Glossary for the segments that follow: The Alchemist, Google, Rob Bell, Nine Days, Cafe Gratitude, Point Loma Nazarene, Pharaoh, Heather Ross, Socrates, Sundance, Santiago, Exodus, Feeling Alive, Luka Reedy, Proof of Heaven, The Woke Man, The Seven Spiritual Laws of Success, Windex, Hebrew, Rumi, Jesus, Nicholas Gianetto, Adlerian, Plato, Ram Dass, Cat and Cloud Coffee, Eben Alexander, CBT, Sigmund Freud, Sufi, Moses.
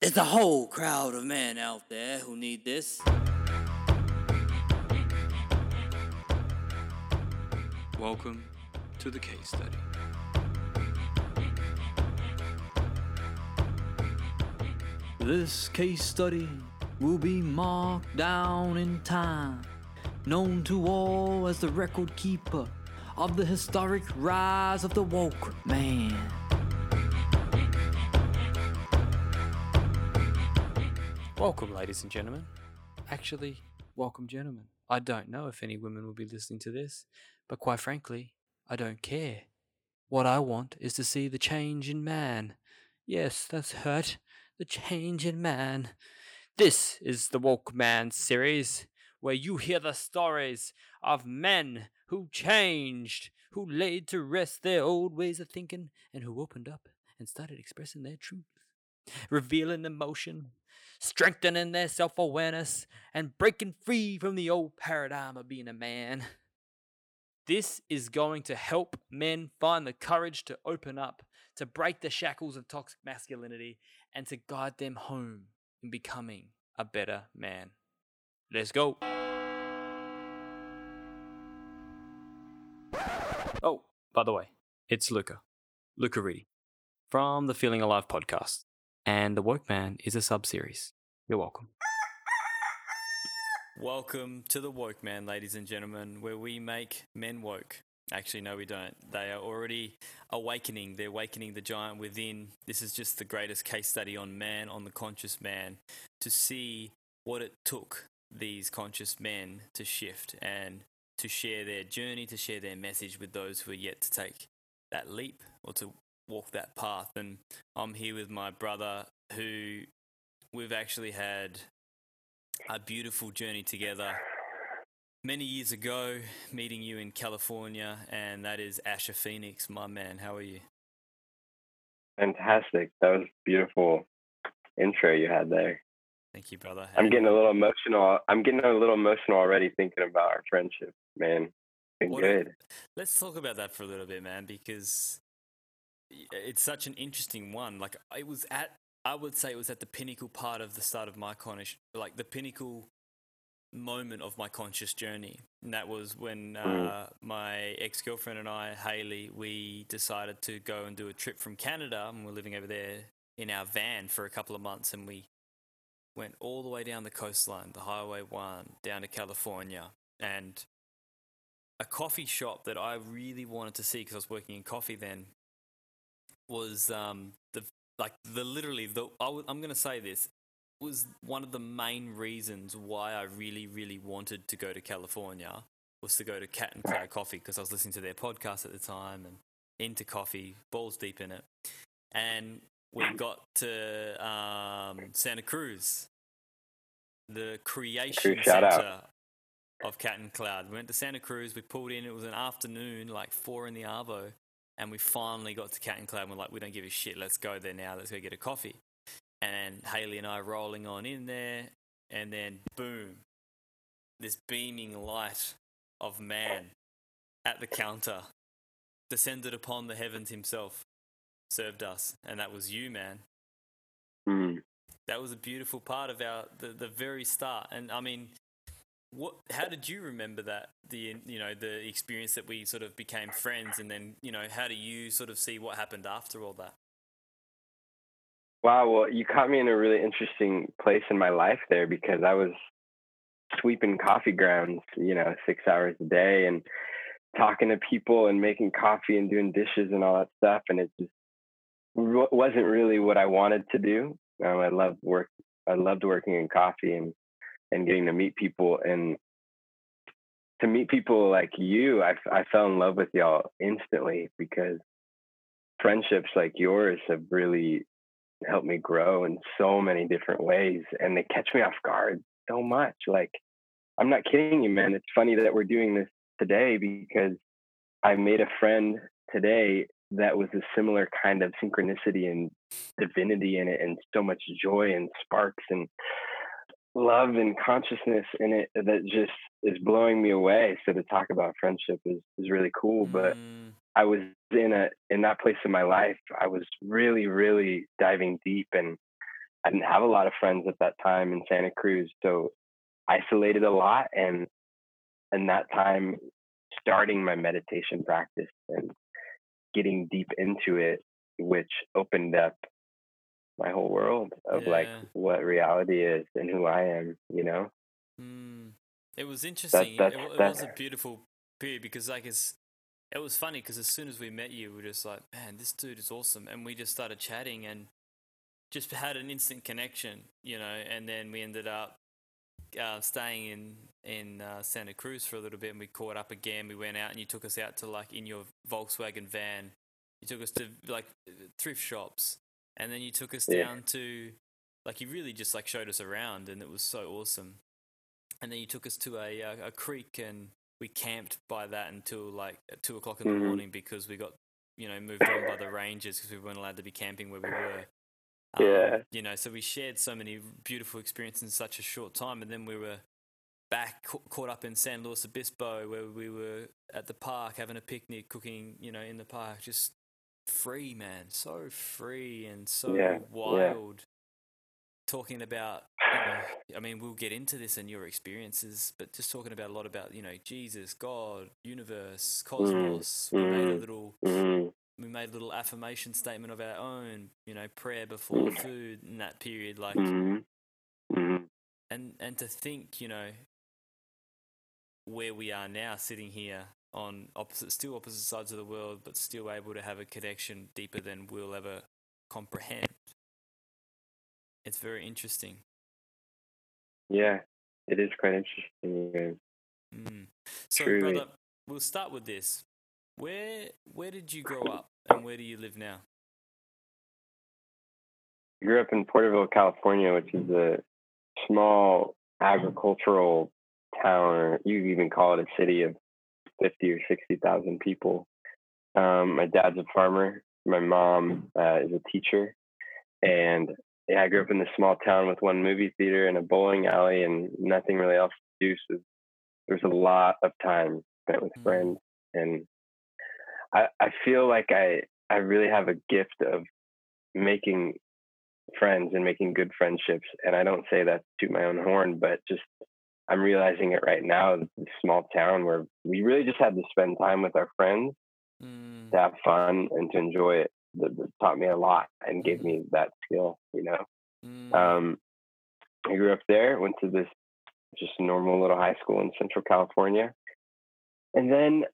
There's a whole crowd of men out there who need this. Welcome to the case study. This case study will be marked down in time, known to all as the record keeper of the historic rise of the woke man. Welcome, ladies and gentlemen. Actually, welcome, gentlemen. I don't know if any women will be listening to this, but quite frankly, I don't care. What I want is to see the change in man. Yes, that's hurt. The change in man. This is the Woke Man series, where you hear the stories of men who changed, who laid to rest their old ways of thinking, and who opened up and started expressing their truth, revealing emotion, strengthening their self-awareness, and breaking free from the old paradigm of being a man. This is going to help men find the courage to open up, to break the shackles of toxic masculinity, and to guide them home in becoming a better man. Let's go. Oh, by the way, it's Luka Reedy, from the Feeling Alive podcast. And The Woke Man is a sub-series. You're welcome. Welcome to The Woke Man, ladies and gentlemen, where we make men woke. Actually, no, we don't. They are already awakening. They're awakening the giant within. This is just the greatest case study on man, on the conscious man, to see what it took these conscious men to shift and to share their journey, to share their message with those who are yet to take that leap or to walk that path. And I'm here with my brother, who we've actually had a beautiful journey together many years ago, meeting you in California, and that is Asher Phoenix, my man. How are you? Fantastic. That was a beautiful intro you had there. Thank you, brother. I'm getting a little emotional already thinking about our friendship, man. It's been good. Let's talk about that for a little bit, man, because it's such an interesting one. Like, I would say it was at the pinnacle part of the start of my the pinnacle moment of my conscious journey. And that was when my ex-girlfriend and I, Haley, we decided to go and do a trip from Canada, and we're living over there in our van for a couple of months, and we went all the way down the coastline, the Highway 1, down to California, and a coffee shop that I really wanted to see, because I was working in coffee then, was I'm going to say this, was one of the main reasons why I really, really wanted to go to California, was to go to Cat and Cloud Coffee, because I was listening to their podcast at the time and into coffee, balls deep in it. And we got to Santa Cruz, the creation center of Cat and Cloud. We went to Santa Cruz, we pulled in, it was an afternoon, like 4 in the arvo. And we finally got to Cat and Cloud, and we're like, we don't give a shit. Let's go there now. Let's go get a coffee. And Haley and I rolling on in there, and then boom, this beaming light of man at the counter descended upon the heavens himself, served us, and that was you, man. Mm. That was a beautiful part of the very start. And I mean, how did you remember that, the experience that we sort of became friends, and then, how do you sort of see what happened after all that? Wow, well, you caught me in a really interesting place in my life there, because I was sweeping coffee grounds, 6 hours a day, and talking to people and making coffee and doing dishes and all that stuff, and it just wasn't really what I wanted to do. I loved working in coffee and getting to meet people. And to meet people like you, I fell in love with y'all instantly, because friendships like yours have really helped me grow in so many different ways. And they catch me off guard so much. Like, I'm not kidding you, man. It's funny that we're doing this today, because I made a friend today that was a similar kind of synchronicity and divinity in it, and so much joy and sparks and love and consciousness in it that just is blowing me away. So to talk about friendship is really cool. But I was in that place in my life. I was really, really diving deep and I didn't have a lot of friends at that time in Santa Cruz, so isolated a lot. And that time, starting my meditation practice and getting deep into it, which opened up my whole world of like what reality is and who I am, you know? Mm. It was interesting. It was a beautiful period because like it was funny because as soon as we met you, we were just like, man, this dude is awesome. And we just started chatting and just had an instant connection, you know, and then we ended up staying in Santa Cruz for a little bit and we caught up again. We went out and you took us out to like in your Volkswagen van. You took us to like thrift shops and then you took us down to like you really just like showed us around and it was so awesome. And then you took us to a creek and we camped by that until like 2 o'clock in the morning because we got, you know, moved on by the rangers because we weren't allowed to be camping where we were. You know, so we shared so many beautiful experiences in such a short time. And then we were back caught up in San Luis Obispo where we were at the park having a picnic, cooking, you know, in the park, just free, man, so free and so wild. Yeah. Talking about, you know, I mean, we'll get into this and your experiences, but just talking about a lot about, you know, Jesus, God, universe, cosmos. We made a little affirmation statement of our own, you know, prayer before food in that period, like, and to think, you know, where we are now, sitting here on opposite sides of the world, but still able to have a connection deeper than we'll ever comprehend. It's very interesting. Yeah, it is quite interesting. So, brother, we'll start with this. Where did you grow up and where do you live now? I grew up in Porterville, California, which is a small agricultural town, or you could even call it a city of 50 or 60,000 people. My dad's a farmer. My mom is a teacher. And yeah, I grew up in this small town with one movie theater and a bowling alley and nothing really else to do. So there was a lot of time spent with friends. And I feel like I really have a gift of making friends and making good friendships. And I don't say that to my own horn, but just I'm realizing it right now, this small town where we really just had to spend time with our friends to have fun and to enjoy it. That taught me a lot and gave me that skill, you know. I grew up there, went to this just normal little high school in Central California, and then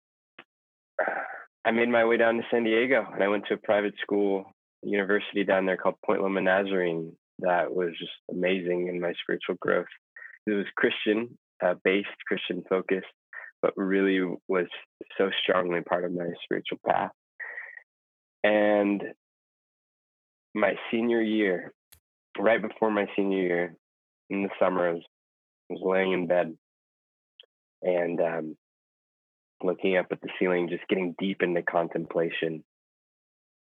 I made my way down to San Diego and I went to a private school university down there called Point Loma Nazarene that was just amazing in my spiritual growth. It was Christian based, Christian focused, but really was so strongly part of my spiritual path. And my senior year, right before my senior year, in the summer, I was laying in bed and looking up at the ceiling, just getting deep into contemplation.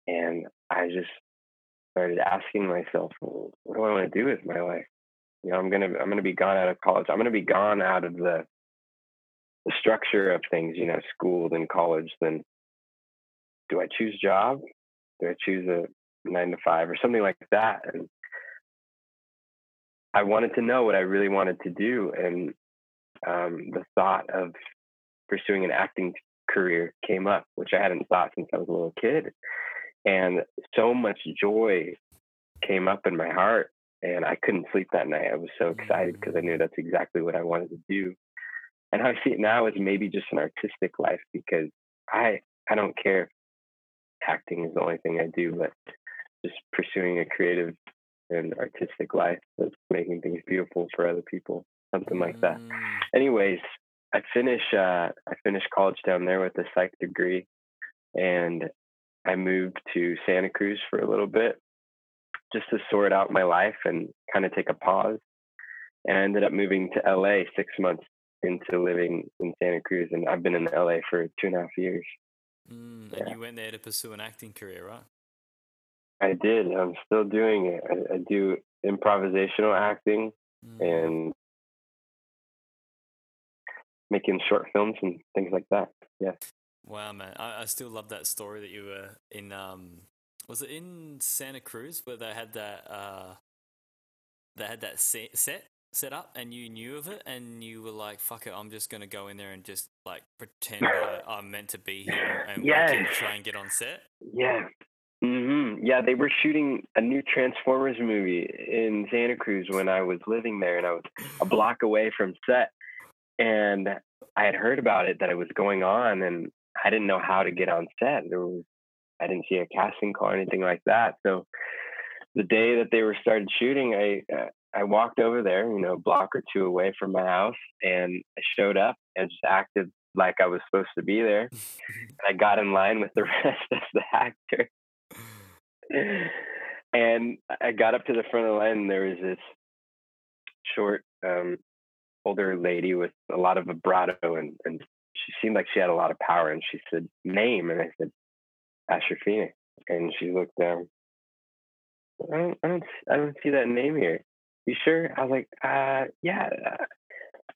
And I just started asking myself, well, what do I want to do with my life? You know, I'm gonna be gone out of college. I'm gonna be gone out of the structure of things, you know, school, then college, then. Do I choose a job? Do I choose a 9-to-5 or something like that? And I wanted to know what I really wanted to do. And the thought of pursuing an acting career came up, which I hadn't thought since I was a little kid. And so much joy came up in my heart. And I couldn't sleep that night. I was so excited because I knew that's exactly what I wanted to do. And how I see it now is maybe just an artistic life, because I don't care if acting is the only thing I do, but just pursuing a creative and artistic life that's making things beautiful for other people, something like that. Anyways, I finished college down there with a psych degree, and I moved to Santa Cruz for a little bit just to sort out my life and kind of take a pause. And I ended up moving to LA 6 months into living in Santa Cruz, and I've been in LA for 2.5 years. And you went there to pursue an acting career, right? I did. I'm still doing it. I do improvisational acting and making short films and things like that. Yeah. Wow, man. I still love that story that you were in. Was it in Santa Cruz where they had that that had that set up and you knew of it and you were like, fuck it, I'm just going to go in there and just like pretend that I'm meant to be here and try and get on set? Yeah. Mm-hmm. Yeah, they were shooting a new Transformers movie in Santa Cruz when I was living there, and I was a block away from set, and I had heard about it, that it was going on, and I didn't know how to get on set. I didn't see a casting call or anything like that. So the day that they started shooting, I walked over there, you know, a block or two away from my house, and I showed up and just acted like I was supposed to be there. And I got in line with the rest as the actor. And I got up to the front of the line, and there was this short, older lady with a lot of vibrato, and she seemed like she had a lot of power, and she said, "Name," and I said, "Asher Phoenix." And she looked down. I don't see that name here. You sure? I was like, yeah,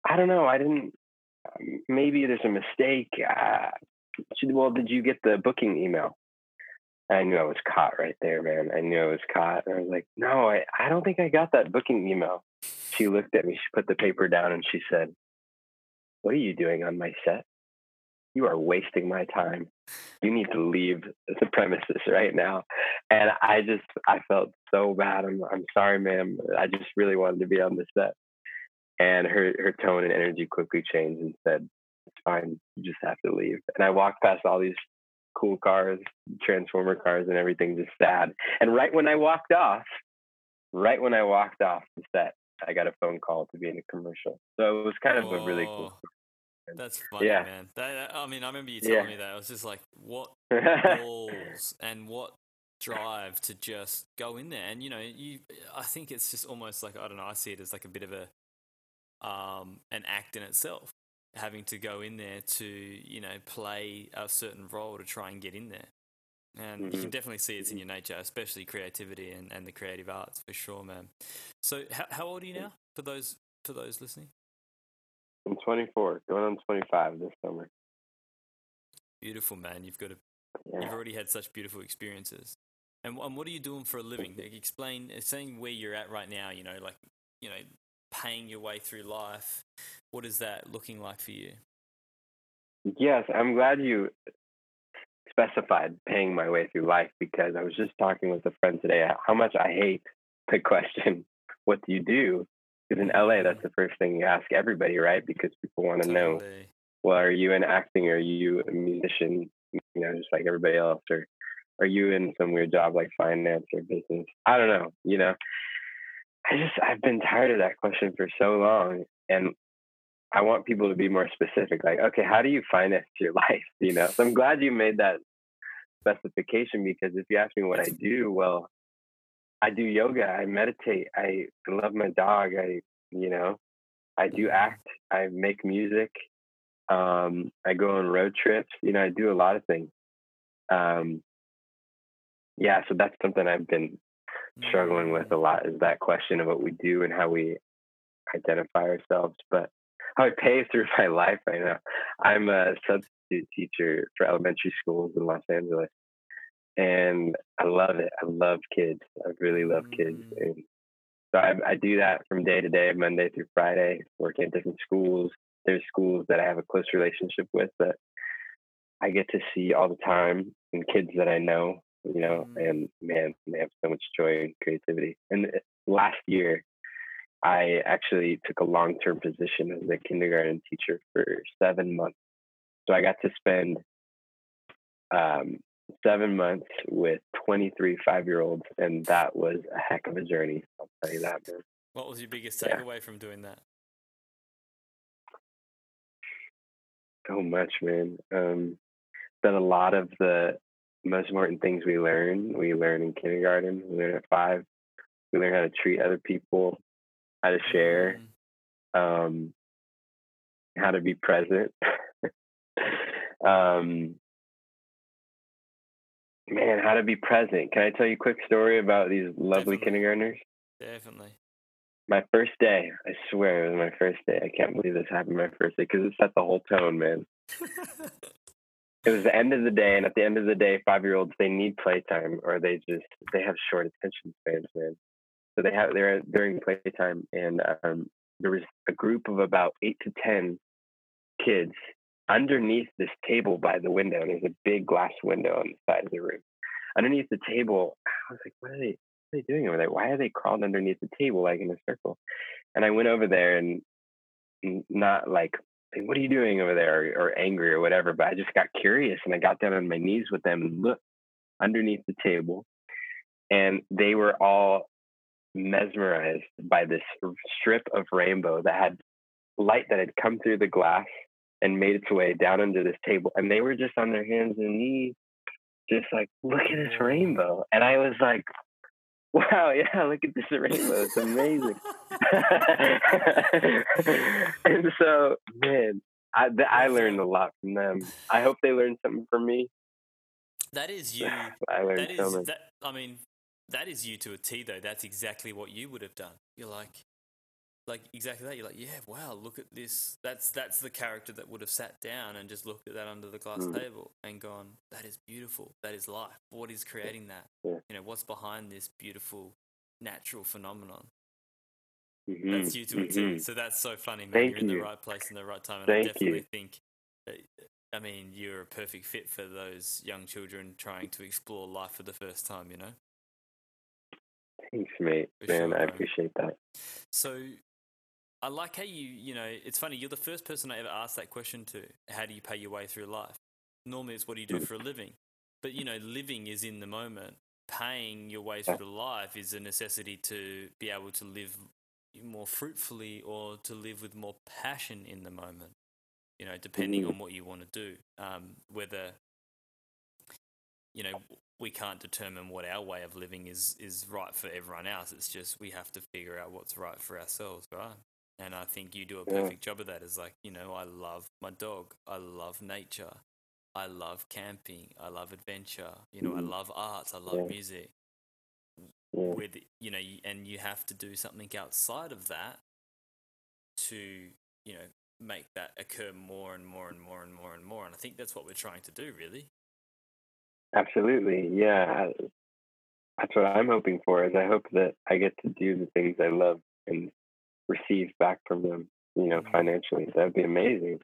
I don't know. I didn't, maybe there's a mistake. She said, "Well, did you get the booking email?" I knew I was caught right there, man. And I was like, "No, I don't think I got that booking email." She looked at me, she put the paper down, and she said, "What are you doing on my set? You are wasting my time. You need to leave the premises right now." And I felt so bad. I'm sorry, ma'am. I just really wanted to be on the set. And her tone and energy quickly changed and said, "It's fine. You just have to leave." And I walked past all these cool cars, Transformer cars and everything, just sad. And right when I walked off the set, I got a phone call to be in a commercial. So it was kind of a really cool story. That's funny, man. I remember you telling me that. I was just like, what balls and what drive to just go in there. And, you know, I think it's just almost like, I don't know, I see it as like a bit of a an act in itself, having to go in there to, you know, play a certain role to try and get in there. And you can definitely see it's in your nature, especially creativity and the creative arts, for sure, man. So how old are you now, for those listening? I'm 24, going on 25 this summer. Beautiful, man. You've already had such beautiful experiences. And what are you doing for a living? Like, saying where you're at right now, you know, like, you know, paying your way through life. What is that looking like for you? Yes, I'm glad you specified paying my way through life, because I was just talking with a friend today how much I hate the question, "What do you do?" Because in LA, that's the first thing you ask everybody, right? Because people want to know, well, are you in acting? Or are you a musician? You know, just like everybody else. Or are you in some weird job like finance or business? I don't know, you know. I've been tired of that question for so long, and I want people to be more specific. Like, okay, how do you finance your life? You know, so I'm glad you made that specification, because if you ask me what I do, well, I do yoga, I meditate, I love my dog, I do act, I make music, I go on road trips, you know, I do a lot of things. So that's something I've been struggling with a lot, is that question of what we do and how we identify ourselves. But how I pay through my life right now, I'm a substitute teacher for elementary schools in Los Angeles, and I love it. I love kids. I really love kids. And so I do that from day to day, Monday through Friday, working at different schools. There's schools that I have a close relationship with that I get to see all the time, and kids that I know, you know, and man, they have so much joy and creativity. And last year, I actually took a long-term position as a kindergarten teacher for 7 months. So I got to spend 7 months with 23 five-year-olds, and that was a heck of a journey, I'll tell you that, man. What was your biggest takeaway from doing that? So much, man. That a lot of the most important things we learn in kindergarten, we learn at 5, we learn how to treat other people, how to share, how to be present. How to be present. Can I tell you a quick story about these lovely kindergartners? Definitely. My first day, I swear it was my first day. I can't believe this happened my first day, because it set the whole tone, man. It was the end of the day, and at the end of the day, 5-year-olds, they need playtime, or they have short attention spans, man. So they have, they're during playtime, and there was a group of about 8 to 10 kids underneath this table by the window. And there's a big glass window on the side of the room. Underneath the table, I was like, what are they doing over there? Why are they crawled underneath the table, like in a circle? And I went over there and not like, what are you doing over there? Or angry or whatever. But I just got curious, and I got down on my knees with them and looked underneath the table. And they were all mesmerized by this strip of rainbow that had light that had come through the glass and made its way down under this table. And they were just on their hands and knees, just like, look at this rainbow. And I was like, wow, yeah, look at this rainbow. It's amazing. And so, man, I learned a lot from them. I hope they learned something from me. That is you. I learned so much. That is you to a T, though. That's exactly what you would have done. You're like exactly that. You're like, yeah, wow, look at this. That's the character that would have sat down and just looked at that under the glass table and gone, that is beautiful. That is life. What is creating that? Yeah. You know, what's behind this beautiful natural phenomenon? Mm-hmm. That's you to a T. So that's so funny, man. You're in the right place in the right time. And I definitely think that, I mean, you're a perfect fit for those young children trying to explore life for the first time, you know? Thanks, mate. Man, I appreciate that. So I like how you know, it's funny, you're the first person I ever asked that question to. How do you pay your way through life? Normally it's what do you do for a living? But, you know, living is in the moment. Paying your way through life is a necessity to be able to live more fruitfully or to live with more passion in the moment, you know, depending on what you want to do, whether, you know, we can't determine what our way of living is right for everyone else. It's just we have to figure out what's right for ourselves, right? And I think you do a perfect job of that. It's like, you know, I love my dog. I love nature. I love camping. I love adventure. You know, I love arts. I love music. With, you know, and you have to do something outside of that to, you know, make that occur more and more and more and more and more. And I think that's what we're trying to do, really. Absolutely. Yeah. That's what I'm hoping for, is I hope that I get to do the things I love and receive back from them, you know, financially. That'd be amazing.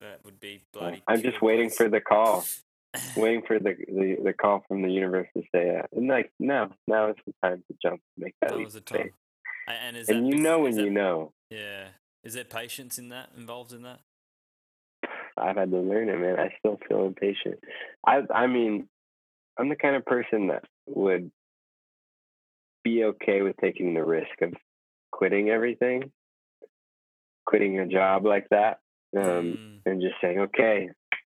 That would be bloody. I'm just waiting for the call, waiting for the call from the universe to say, like, no, now is the time to jump and make that leap. And is that, you know, when you know. Yeah. Is there patience involved in that? I've had to learn it, man. I still feel impatient. I mean, I'm the kind of person that would be okay with taking the risk of quitting everything, quitting a job like that, and just saying, okay,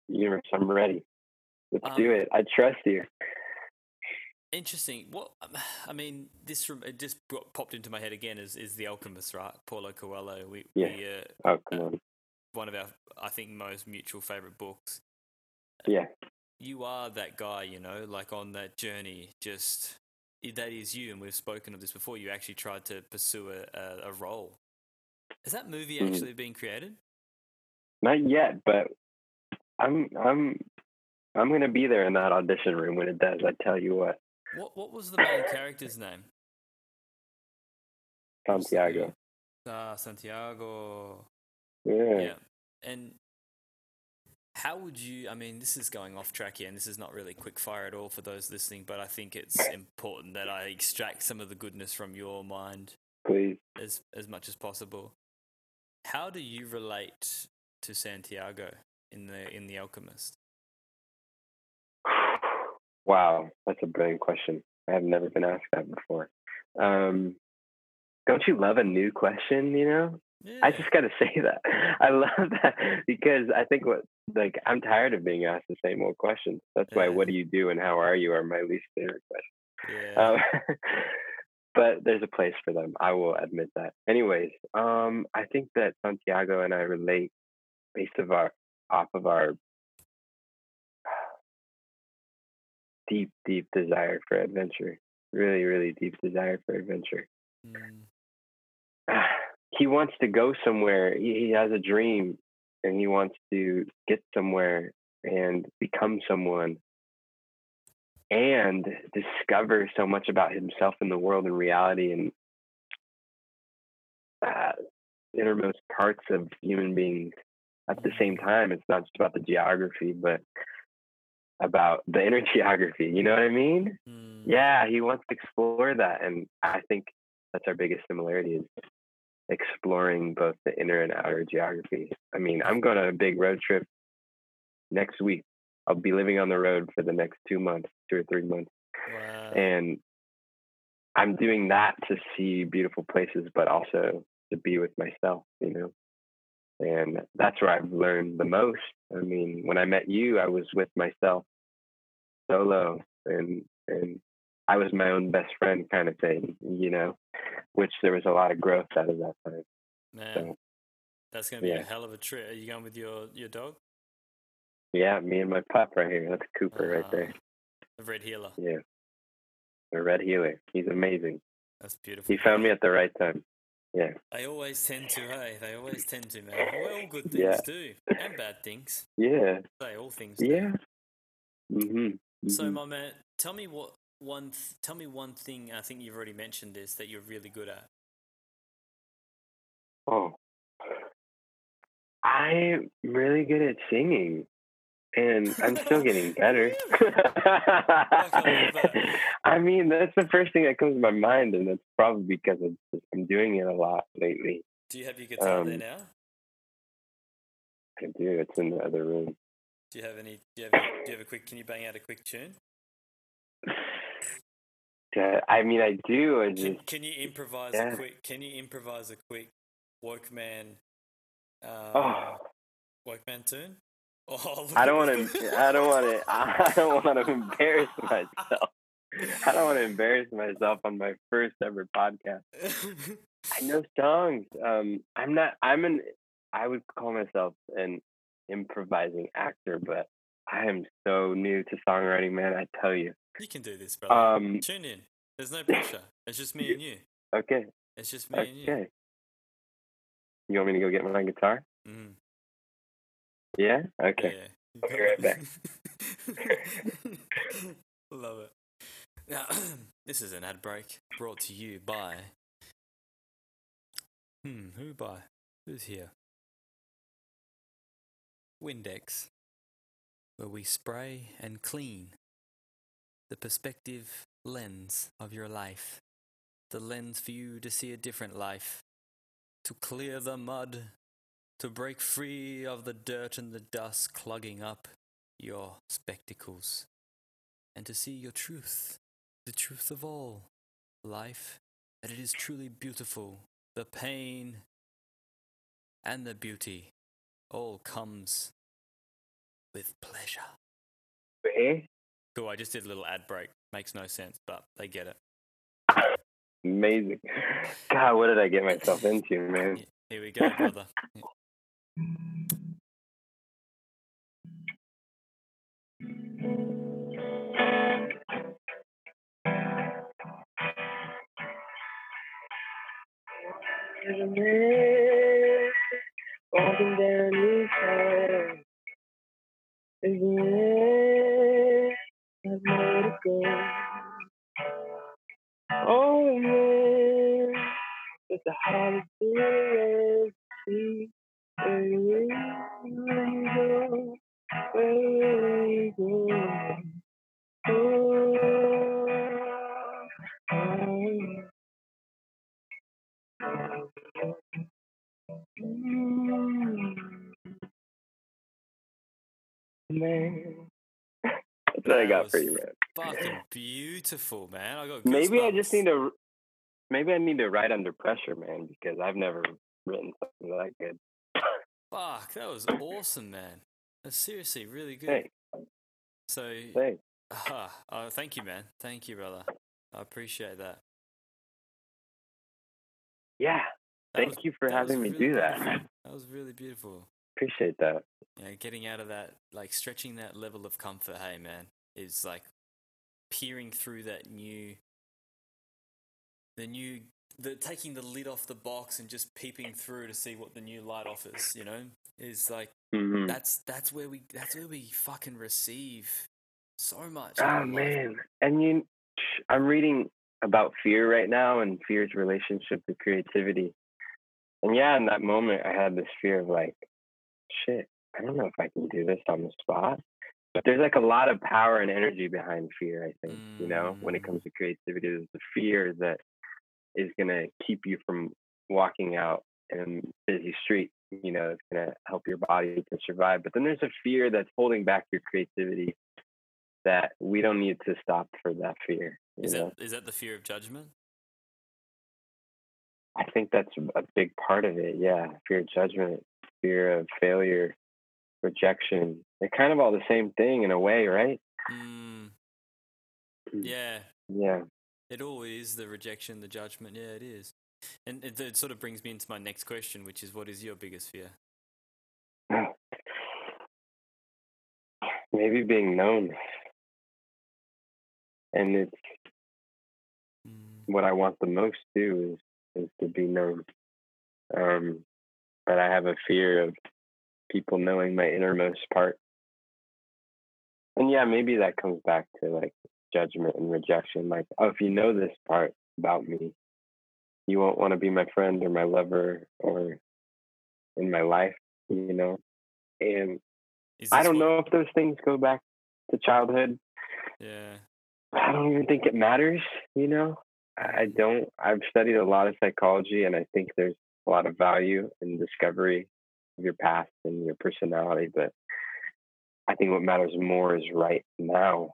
universe, I'm ready. Let's do it. I trust you. Interesting. What, I mean, this it just popped into my head again is The Alchemist, right? Paulo Coelho. Oh, come on. One of our, I think, most mutual favorite books. Yeah. You are that guy, you know, like on that journey, just that is you. And we've spoken of this before. You actually tried to pursue a role. Has that movie actually been created? Not yet, but I'm going to be there in that audition room when it does. I tell you what. What was the main character's name? Santiago. Santiago. Yeah. And how would you, I mean, this is going off track here, and this is not really quick fire at all for those listening, but I think it's important that I extract some of the goodness from your mind, please, as much as possible. How do you relate to Santiago in the Alchemist? Wow, that's a brilliant question. I have never been asked that before. Don't you love a new question, you know? Yeah. I just got to say that. I love that because I think I'm tired of being asked the same old questions. That's why what do you do and how are you are my least favorite questions. Yeah. But there's a place for them. I will admit that. Anyways, I think that Santiago and I relate based off of our deep, deep desire for adventure. Really, really deep desire for adventure. He wants to go somewhere. He has a dream and he wants to get somewhere and become someone. and discover so much about himself and the world and reality and innermost parts of human beings at the same time. It's not just about the geography, but about the inner geography. You know what I mean? Mm. Yeah, he wants to explore that. And I think that's our biggest similarity, is exploring both the inner and outer geography. I mean, I'm going on a big road trip next week. I'll be living on the road for the next 2 months, 2 or 3 months. Wow. And I'm doing that to see beautiful places, but also to be with myself, you know? And that's where I've learned the most. I mean, when I met you, I was with myself solo, and I was my own best friend kind of thing, you know, which there was a lot of growth out of that time. Man, so, that's going to be a hell of a trip. Are you going with your dog? Yeah, me and my pup right here. That's Cooper right there. The red healer. Yeah. The red healer. He's amazing. That's beautiful. He found me at the right time. Yeah. They always tend to, hey? They always tend to, man. Well, all good things do. And bad things. Yeah. They all things do. Yeah. Mm-hmm. So, my man, tell me one thing, I think you've already mentioned this, that you're really good at. Oh. I'm really good at singing. And I'm still getting better. I mean, that's the first thing that comes to my mind, and that's probably because I'm doing it a lot lately. Do you have your guitar there now? I do. It's in the other room. Do you have any? Can you bang out a quick tune? I mean, I do. Can you improvise a quick Woke Man? Woke Man tune. Oh, I don't want to embarrass myself. I don't want to embarrass myself on my first ever podcast. I know songs. I would call myself an improvising actor, but I am so new to songwriting, man. I tell you. You can do this, brother. Tune in. There's no pressure. It's just me and you. Okay. It's just me and you. Okay. You want me to go get my guitar? Mm. Yeah? Okay. Yeah. I'll be right back. Love it. Now, this is an ad break brought to you by... who by? Who's here? Windex, where we spray and clean the perspective lens of your life. The lens for you to see a different life. To clear the mud. To break free of the dirt and the dust clogging up your spectacles, and to see your truth, the truth of all life, that it is truly beautiful. The pain and the beauty all comes with pleasure. Hey. Cool, I just did a little ad break. Makes no sense, but they get it. Amazing. God, what did I get myself into, man? Here we go, brother. Walking down this road, there's nowhere to go. Oh man, it's the hardest thing to see. Where you go, where you go. Man, that's what I got for you, man. Fucking beautiful, man. I got Maybe I need to write under pressure, man, because I've never written something that good. Fuck, that was awesome, man. That's seriously really good. Hey. So, thank you, man. Thank you, brother. I appreciate that. Yeah, thank you for having me do that, man. That was really beautiful. Appreciate that. Yeah, getting out of that, like stretching that level of comfort, hey, man, is like peering through that taking the lid off the box and just peeping through to see what the new light offers, you know, is like that's where we fucking receive So much. Oh, man. And I'm reading about fear right now and fear's relationship to creativity. And yeah, in that moment, I had this fear of like, shit, I don't know if I can do this on the spot. But there's like a lot of power and energy behind fear, I think, you know, when it comes to creativity. There's the fear that is going to keep you from walking out in a busy street, you know, it's going to help your body to survive. But then there's a fear that's holding back your creativity that we don't need to stop for that fear. Is that the fear of judgment? I think that's a big part of it, yeah. Fear of judgment, fear of failure, rejection. They're kind of all the same thing in a way, right? Yeah. It all is the rejection, the judgment. Yeah, it is. And it sort of brings me into my next question, which is, what is your biggest fear? Maybe being known. And it's what I want the most too is to be known. But I have a fear of people knowing my innermost part. And yeah, maybe that comes back to like judgment and rejection. Like, oh, if you know this part about me, you won't want to be my friend or my lover or in my life, you know? And I don't know if those things go back to childhood. Yeah. I don't even think it matters, you know? I've studied a lot of psychology, and I think there's a lot of value in discovery of your past and your personality, but I think what matters more is right now.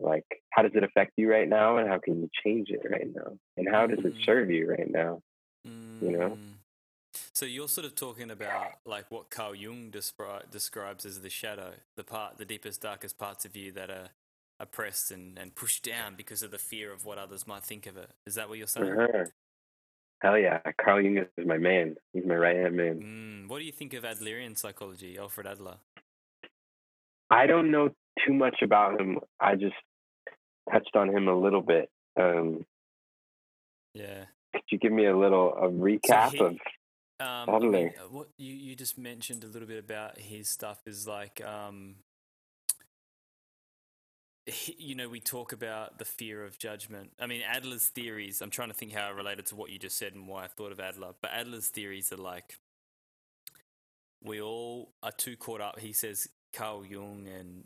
Like, how does it affect you right now, and how can you change it right now, and how does it serve you right now, you know? So you're sort of talking about like what Carl Jung describes as the shadow, the deepest, darkest parts of you that are oppressed and pushed down because of the fear of what others might think of it. Is that what you're saying? Uh-huh. Hell yeah. Carl Jung is my man. He's my right-hand man. What do you think of Adlerian psychology, Alfred Adler? I don't know too much about him. I just touched on him a little bit. Could you give me a recap of Adler? I mean, what you just mentioned a little bit about his stuff is like... you know, we talk about the fear of judgment. I mean, Adler's theories, I'm trying to think how it related to what you just said and why I thought of Adler, but Adler's theories are like, we all are too caught up. He says Carl Jung and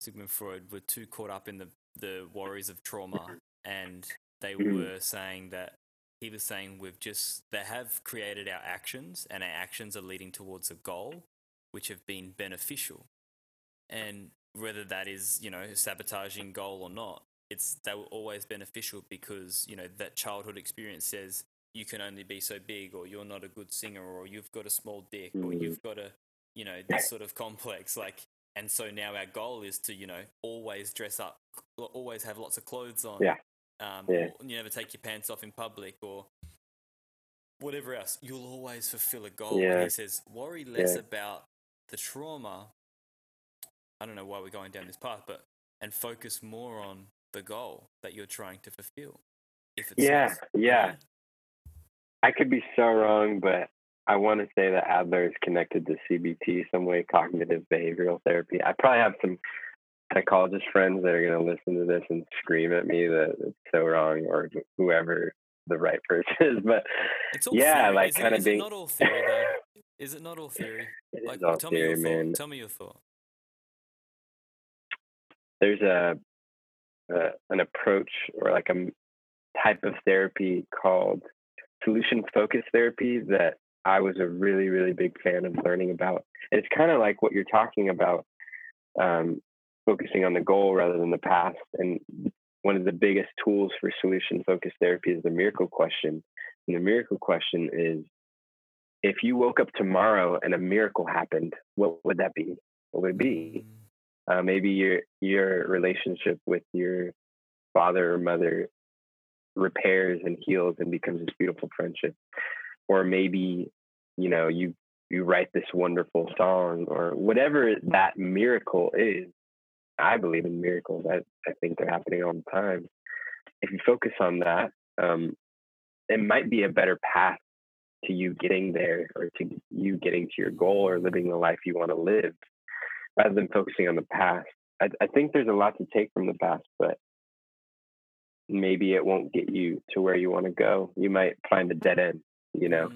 Sigmund Freud were too caught up in the worries of trauma, and they were saying that, he was saying they have created our actions, and our actions are leading towards a goal which have been beneficial. And whether that is, you know, a sabotaging goal or not, they were always beneficial because, you know, that childhood experience says you can only be so big, or you're not a good singer, or you've got a small dick, or you've got a, you know, this sort of complex. Like, and so now our goal is to, you know, always dress up, always have lots of clothes on. Yeah. You never take your pants off in public, or whatever else. You'll always fulfill a goal. Yeah. And he says, worry less about the trauma. I don't know why we're going down this path, but focus more on the goal that you're trying to fulfill. I could be so wrong, but I want to say that Adler is connected to CBT, some way, cognitive behavioral therapy. I probably have some psychologist friends that are going to listen to this and scream at me that it's so wrong, or whoever the right person is. But it's all theory. Like, kind of being. Is it not all theory, though? Is it not all theory? Like, tell me your thought. There's an approach, or like a type of therapy called solution-focused therapy that I was a really, really big fan of learning about. And it's kind of like what you're talking about, focusing on the goal rather than the past. And one of the biggest tools for solution-focused therapy is the miracle question. And the miracle question is, if you woke up tomorrow and a miracle happened, what would that be? What would it be? Maybe your relationship with your father or mother repairs and heals and becomes this beautiful friendship, or maybe, you know, you write this wonderful song, or whatever that miracle is. I believe in miracles. I think they're happening all the time. If you focus on that, it might be a better path to you getting there, or to you getting to your goal, or living the life you want to live. rather than focusing on the past. I think there's a lot to take from the past, but maybe it won't get you to where you want to go. You might find a dead end, you know?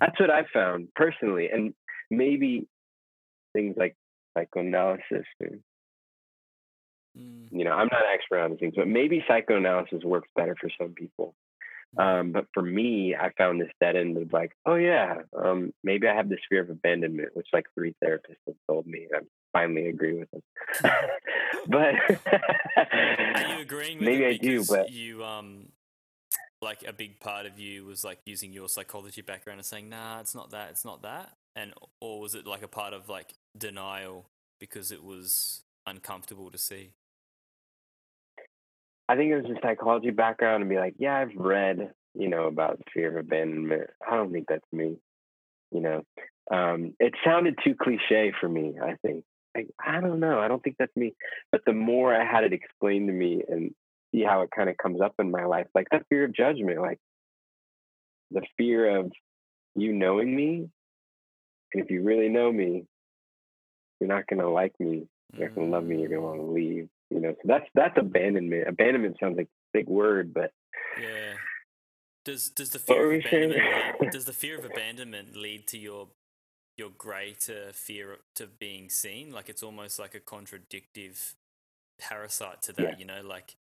That's what I found personally. And maybe things like psychoanalysis, or, you know, I'm not an expert on things, but maybe psychoanalysis works better for some people. But for me, I found this dead end of like, oh yeah, maybe I have this fear of abandonment, which like 3 therapists have told me, and I finally agree with them. But are you agreeing with maybe I do, but you like a big part of you was like using your psychology background and saying, nah, it's not that, and or was it like a part of like denial because it was uncomfortable to see? I think it was a psychology background and be like, yeah, I've read, you know, about fear of abandonment. I don't think that's me, you know. It sounded too cliche for me, I think. Like, I don't know. I don't think that's me. But the more I had it explained to me and see how it kind of comes up in my life, like that fear of judgment, like the fear of you knowing me. And if you really know me, you're not going to like me. You're not going to love me. You're going to want to leave. You know, so that's abandonment. Abandonment sounds like a big word, but yeah. Does the fear of abandonment lead to your greater fear to being seen? Like it's almost like a contradictive parasite to that. Yeah. You know, like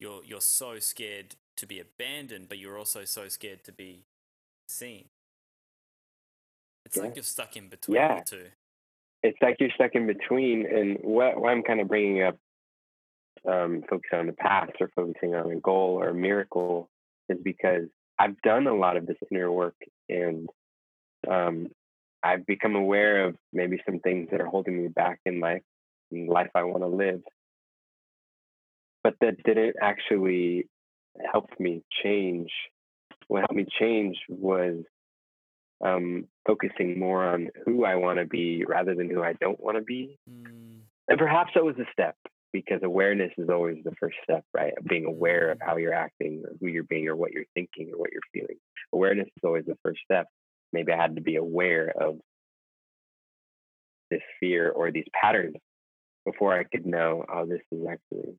you're so scared to be abandoned, but you're also so scared to be seen. It's like you're stuck in between the two. It's like you're stuck in between, and what I'm kind of bringing up. Focusing on the past or focusing on a goal or a miracle is because I've done a lot of this inner work and I've become aware of maybe some things that are holding me back in life, I want to live. But that didn't actually help me change. What helped me change was focusing more on who I want to be rather than who I don't want to be. And perhaps that was a step. Because awareness is always the first step, right? Being aware of how you're acting or who you're being or what you're thinking or what you're feeling. Awareness is always the first step. Maybe I had to be aware of this fear or these patterns before I could know, oh, this is actually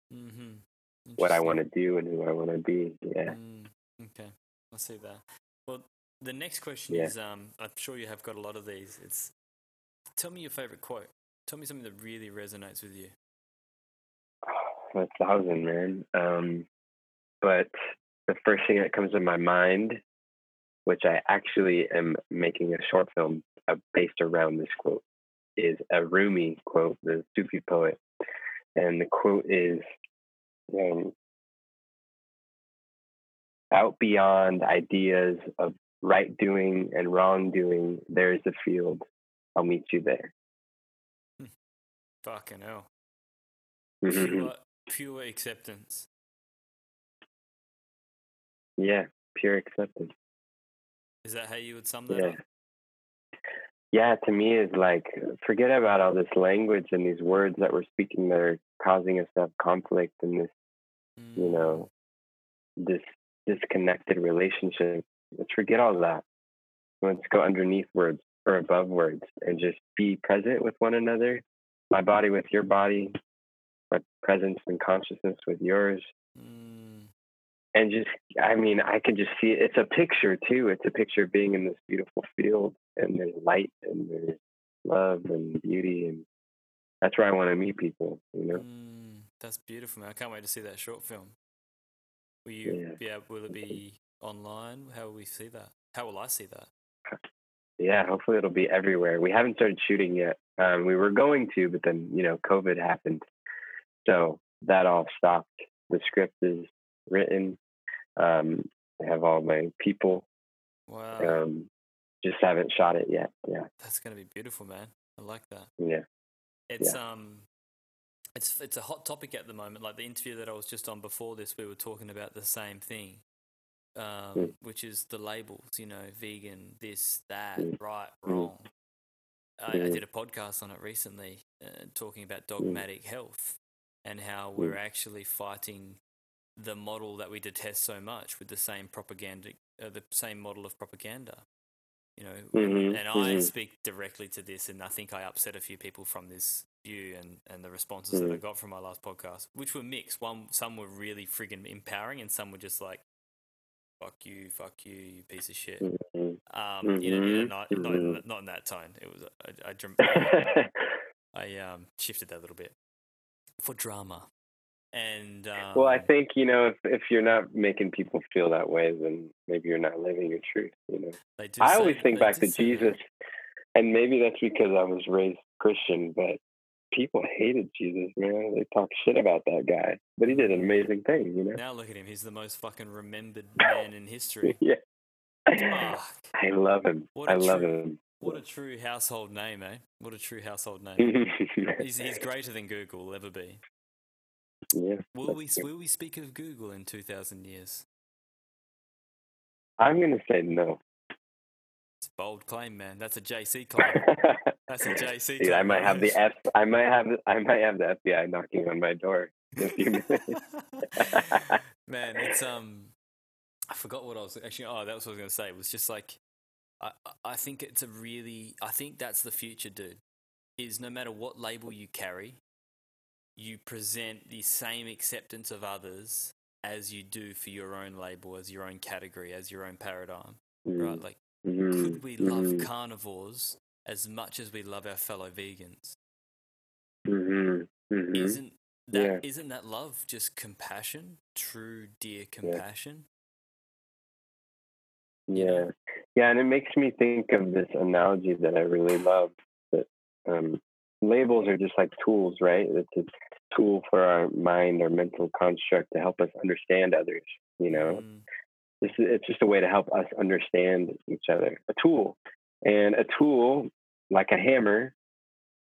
what I want to do and who I want to be. Yeah. Okay. I see that. Well, the next question is, I'm sure you have got a lot of these. It's, tell me your favorite quote. Tell me something that really resonates with you. 1,000, man. But the first thing that comes to my mind, which I actually am making a short film based around this quote, is a Rumi quote, the Sufi poet. And the quote is, out beyond ideas of right doing and wrong doing, there is a field. I'll meet you there. Fucking hell. Pure acceptance. Yeah, pure acceptance. Is that how you would sum that up? Yeah, to me is like, forget about all this language and these words that we're speaking that are causing us to have conflict and this, you know, this disconnected relationship. Let's forget all that. Let's go underneath words or above words and just be present with one another. My body with your body. My presence and consciousness with yours. And just, I mean, I can just see it. It's a picture too. It's a picture of being in this beautiful field and there's light and there's love and beauty. And that's where I want to meet people, you know? That's beautiful, man. I can't wait to see that short film. Will you will it be online? How will we see that? How will I see that? Yeah, hopefully it'll be everywhere. We haven't started shooting yet. We were going to, but then, you know, COVID happened. So that all stopped. The script is written. I have all my people. Wow. Just haven't shot it yet. Yeah. That's gonna be beautiful, man. I like that. Yeah. It's it's a hot topic at the moment. Like the interview that I was just on before this, we were talking about the same thing, which is the labels. You know, vegan, this, that, right, wrong. I did a podcast on it recently, talking about dogmatic health. And how we're actually fighting the model that we detest so much with the same propaganda, the same model of propaganda, you know. And I speak directly to this, and I think I upset a few people from this you and the responses that I got from my last podcast, which were mixed. Some were really friggin' empowering, and some were just like, fuck you, you piece of shit." Not in that tone. It was I shifted that a little bit for drama. And well, I think, you know, if you're not making people feel that way, then maybe you're not living your truth. You know, I always think back to Jesus, and maybe that's because I was raised Christian, but people hated Jesus, man. They talk shit about that guy, but he did an amazing thing, you know. Now look at him; he's the most fucking remembered man in history. Yeah, I love him. I love him. What a true household name, eh? What a true household name. He's greater than Google will ever be. Yeah, will we speak of Google in 2,000 years? I'm going to say no. It's a bold claim, man. That's a JC claim. Dude, claim. I might have the FBI knocking on my door in a few minutes. Man, it's I forgot what I was actually. Oh, that was what I was going to say. It was just like I think it's a really. I think that's the future, dude. Is no matter what label you carry, you present the same acceptance of others as you do for your own label, as your own category, as your own paradigm, right? Like, could we love carnivores as much as we love our fellow vegans? Isn't that love just compassion? True, dear compassion? Yeah, and it makes me think of this analogy that I really love, that labels are just like tools, right? It's a tool for our mind, our mental construct to help us understand others, you know? It's just a way to help us understand each other. A tool. And a tool, like a hammer,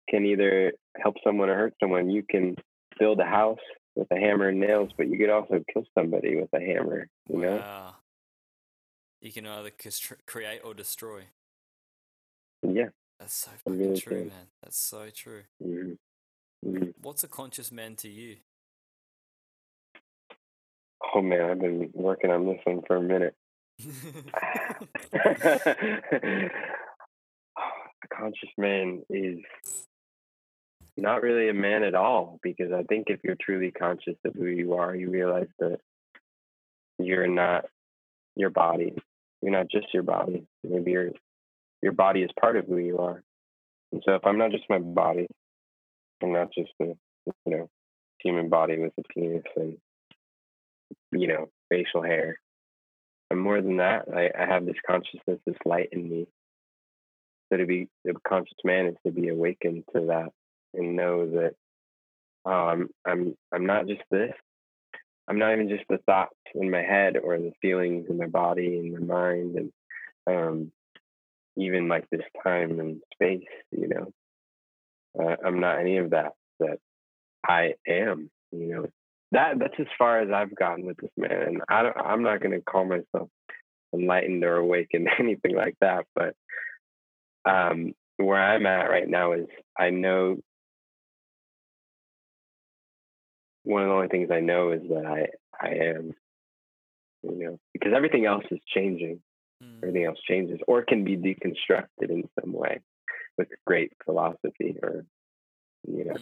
can either help someone or hurt someone. You can build a house with a hammer and nails, but you could also kill somebody with a hammer, you know? Wow. You can either create or destroy. Yeah. That's so fucking true, man. That's so true. What's a conscious man to you? Oh, man, I've been working on this one for a minute. A conscious man is not really a man at all, because I think if you're truly conscious of who you are, you realize that you're not your body. You're not just your body. Maybe your body is part of who you are. And so if I'm not just my body, I'm not just a, you know, human body with a penis and, you know, facial hair. And more than that, I have this consciousness, this light in me. So to be a conscious man is to be awakened to that and know that I'm not just this. I'm not even just the thoughts in my head or the feelings in my body and my mind and even like this time and space, you know, I'm not any of that I am, you know, that's as far as I've gotten with this, man. And I'm not going to call myself enlightened or awakened, anything like that. But where I'm at right now is I know one of the only things I know is that I am, you know, because everything else is changing. Everything else changes or can be deconstructed in some way with great philosophy or, you know.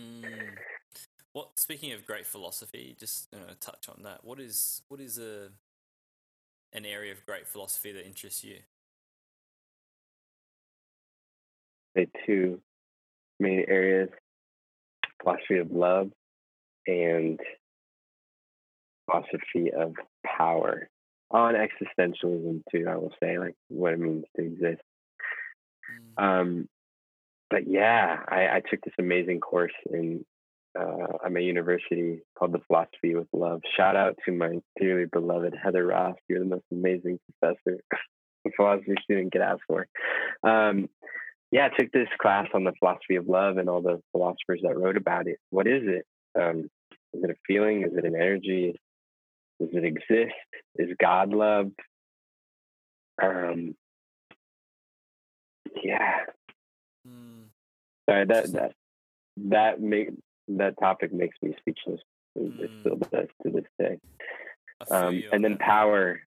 What, speaking of great philosophy, just touch on that. What is an area of great philosophy that interests you? The two main areas, philosophy of love and philosophy of power. On existentialism too, I will say, like what it means to exist. But yeah, I took this amazing course in at my university called The Philosophy with Love. Shout out to my dearly beloved Heather Ross. You're the most amazing professor a philosophy student could ask for. Yeah, I took this class on the philosophy of love and all the philosophers that wrote about it. What is it? Is it a feeling? Is it an energy? Does it exist? Is God love? Yeah. Sorry, that topic makes me speechless. It still does to this day. And then power.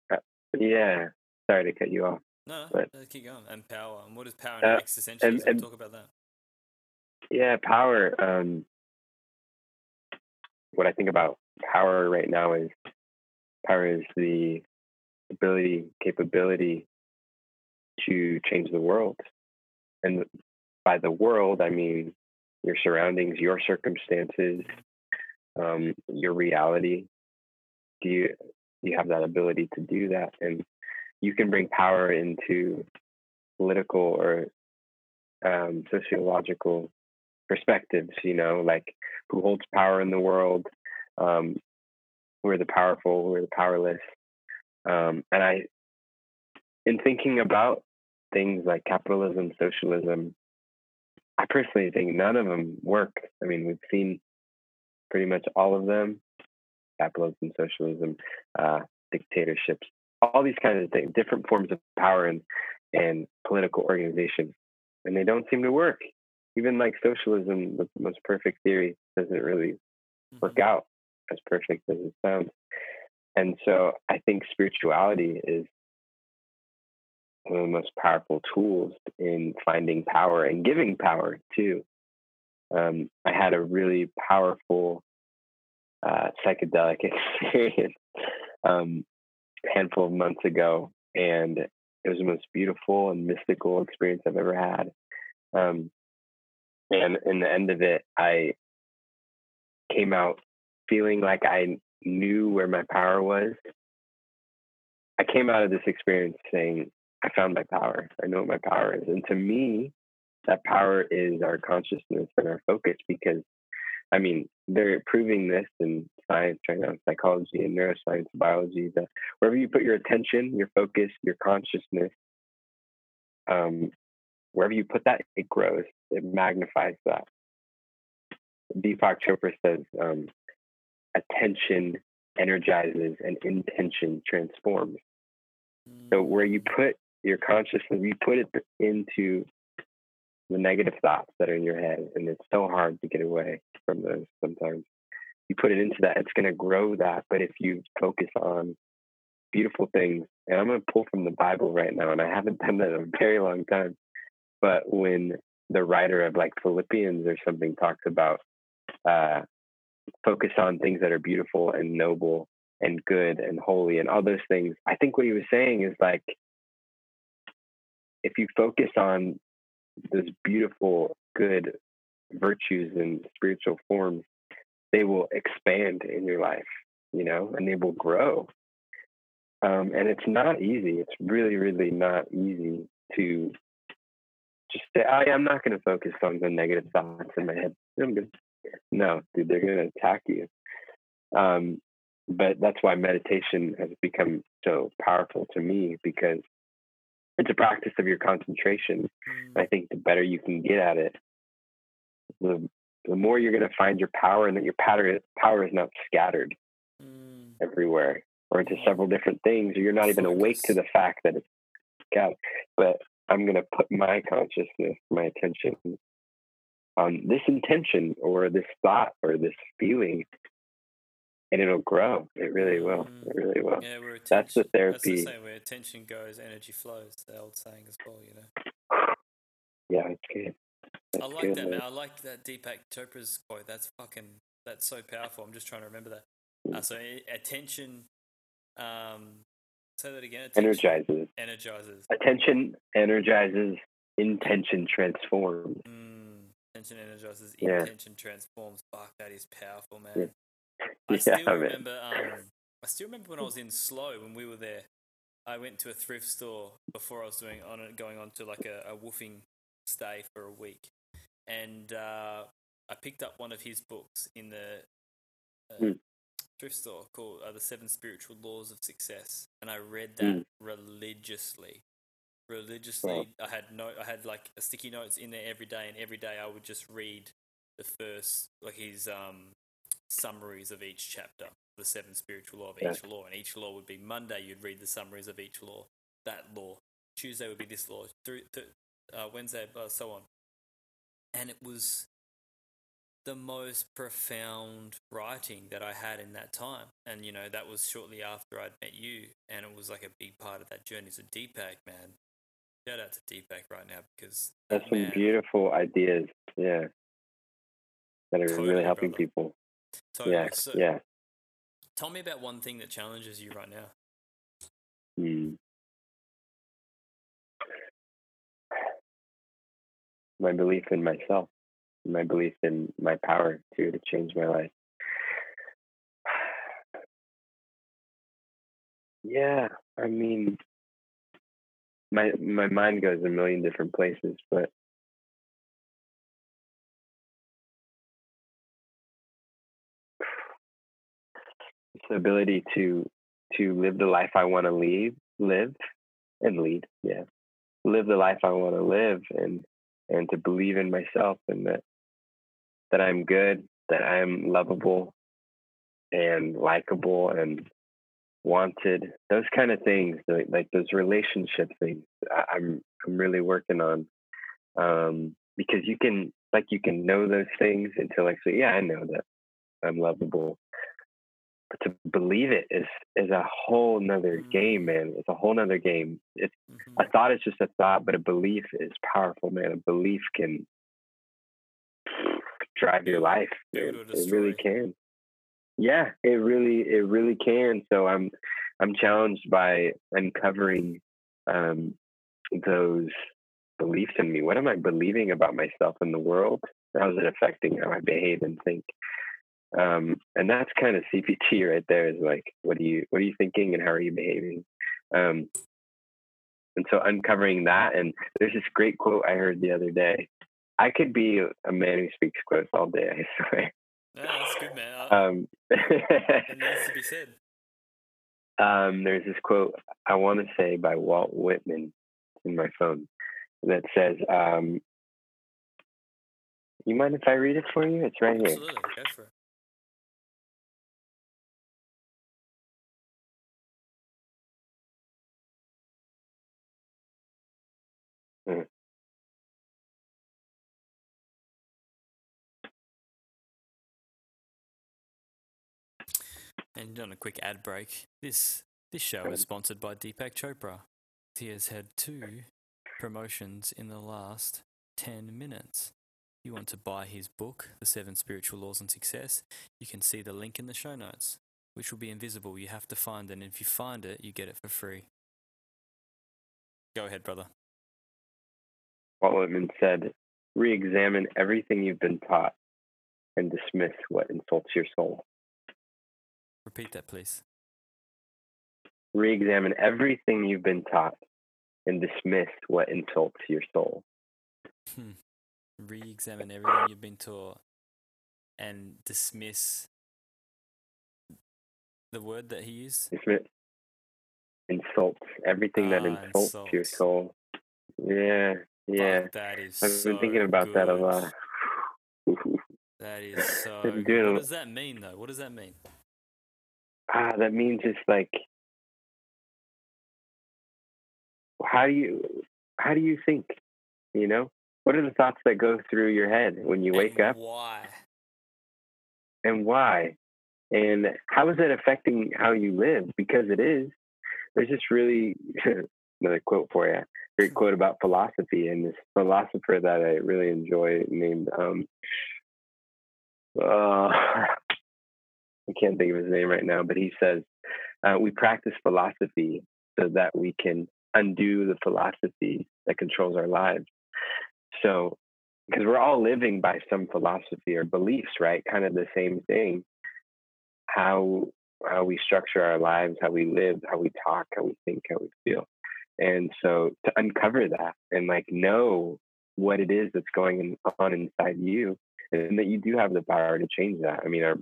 Yeah. Sorry to cut you off. No, keep going. And power. And what is power in existentialism? Talk about that. Yeah, power. What I think about power right now is power is the ability, capability to change the world. And by the world, I mean your surroundings, your circumstances, your reality. Do you have that ability to do that? And you can bring power into political or sociological perspectives, you know, like who holds power in the world, who are the powerful, who are the powerless. In thinking about things like capitalism, socialism, I personally think none of them work. I mean, we've seen pretty much all of them, capitalism, socialism, dictatorships, all these kinds of things, different forms of power and political organization. And they don't seem to work. Even like socialism, the most perfect theory, doesn't really work out as perfect as it sounds. And so I think spirituality is one of the most powerful tools in finding power and giving power too. I had a really powerful psychedelic experience a handful of months ago, and it was the most beautiful and mystical experience I've ever had. And in the end of it, I came out feeling like I knew where my power was. I came out of this experience saying, I found my power. I know what my power is. And to me, that power is our consciousness and our focus, because, I mean, they're proving this in science right now, psychology and neuroscience, biology, that wherever you put your attention, your focus, your consciousness, wherever you put that, it grows. It magnifies that. Deepak Chopra says, attention energizes and intention transforms. So where you put your consciousness, you put it into the negative thoughts that are in your head, and it's so hard to get away from those sometimes. You put it into that, it's going to grow that. But if you focus on beautiful things, and I'm going to pull from the Bible right now, and I haven't done that in a very long time, but when the writer of like Philippians or something talks about focus on things that are beautiful and noble and good and holy and all those things, I think what he was saying is like, if you focus on those beautiful, good virtues and spiritual forms, they will expand in your life, you know, and they will grow. And it's not easy. It's really, really not easy to just say, oh, yeah, I'm not going to focus on the negative thoughts in my head. I'm good. No, dude, they're going to attack you. But that's why meditation has become so powerful to me, because it's a practice of your concentration. And I think the better you can get at it, the more you're going to find your power, and that your power is not scattered everywhere or into several different things, or you're not even awake to the fact that it's scattered. But I'm going to put my consciousness, my attention on this intention or this thought or this feeling, and it'll grow. It really will. It really will. Yeah, that's the therapy. That's the same. Where attention goes, energy flows. The old saying as well, you know. Yeah, it's good. That's good, that, man. I like that Deepak Chopra's quote. That's so powerful. I'm just trying to remember that. So attention. Say that again. Energizes. Attention energizes. Intention transforms. Attention energizes. Intention transforms. Fuck, that is powerful, man. Yeah. I still remember when I was in Slow, when we were there, I went to a thrift store before I was going on to like a woofing stay for a week, and I picked up one of his books in the thrift store called The Seven Spiritual Laws of Success, and I read that religiously. Wow. I had like a sticky notes in there every day, and every day I would just read the first, like his summaries of each chapter, the seven spiritual law of each law, and each law would be Monday you'd read the summaries of each law, that law, Tuesday would be this law, Wednesday, so on. And it was the most profound writing that I had in that time, and you know, that was shortly after I'd met you, and it was like a big part of that journey. So Deepak, man, shout out to Deepak right now, because that's some beautiful ideas. Yeah, that are really helping people. Totally. Yeah, so, yeah. Tell me about one thing that challenges you right now. My belief in myself, my belief in my power to change my life. Yeah, I mean, my mind goes a million different places, but it's the ability to live the life I want to live the life I want to live, and to believe in myself, and that I'm good, that I'm lovable and likable and wanted. Those kind of things, like those relationship things, I'm really working on, because you can know those things intellectually. Yeah, I know that I'm lovable, but to believe it is a whole nother game, man. It's a whole nother game. It's a thought is just a thought, but a belief is powerful, man. A belief can drive your life. It really can. Yeah, it really can. So I'm challenged by uncovering those beliefs in me. What am I believing about myself and the world? How is it affecting how I behave and think? And that's kind of CBT right there, is like, what are you thinking and how are you behaving? And so uncovering that. And there's this great quote I heard the other day. I could be a man who speaks quotes all day, I swear. No, that's good, man. It needs to be said. There's this quote, I want to say, by Walt Whitman in my phone that says, you mind if I read it for you? It's right here. Absolutely. Go for it. And on a quick ad break, this show is sponsored by Deepak Chopra. He has had 2 promotions in the last 10 minutes. You want to buy his book, The 7 Spiritual Laws of Success, you can see the link in the show notes, which will be invisible. You have to find it, and if you find it, you get it for free. Go ahead, brother. Walt Whitman said, "Re-examine everything you've been taught and dismiss what insults your soul." Repeat that, please. Re-examine everything you've been taught and dismiss what insults your soul. Re-examine everything you've been taught and dismiss the word that he used? Insults. Everything that insults your soul. Yeah. Like, that is I've been so thinking about good. That a lot. That is so good. What does that mean, though? What does that mean? That means it's like, how do you think, you know? What are the thoughts that go through your head when you wake up? Why? And how is it affecting how you live? Because it is. There's just really, another quote for you, great quote about philosophy, and this philosopher that I really enjoy named, I can't think of his name right now, but he says, we practice philosophy so that we can undo the philosophy that controls our lives. So, because we're all living by some philosophy or beliefs, right? Kind of the same thing. How we structure our lives, how we live, how we talk, how we think, how we feel. And so to uncover that and like know what it is that's going on inside you, and that you do have the power to change that. I mean, our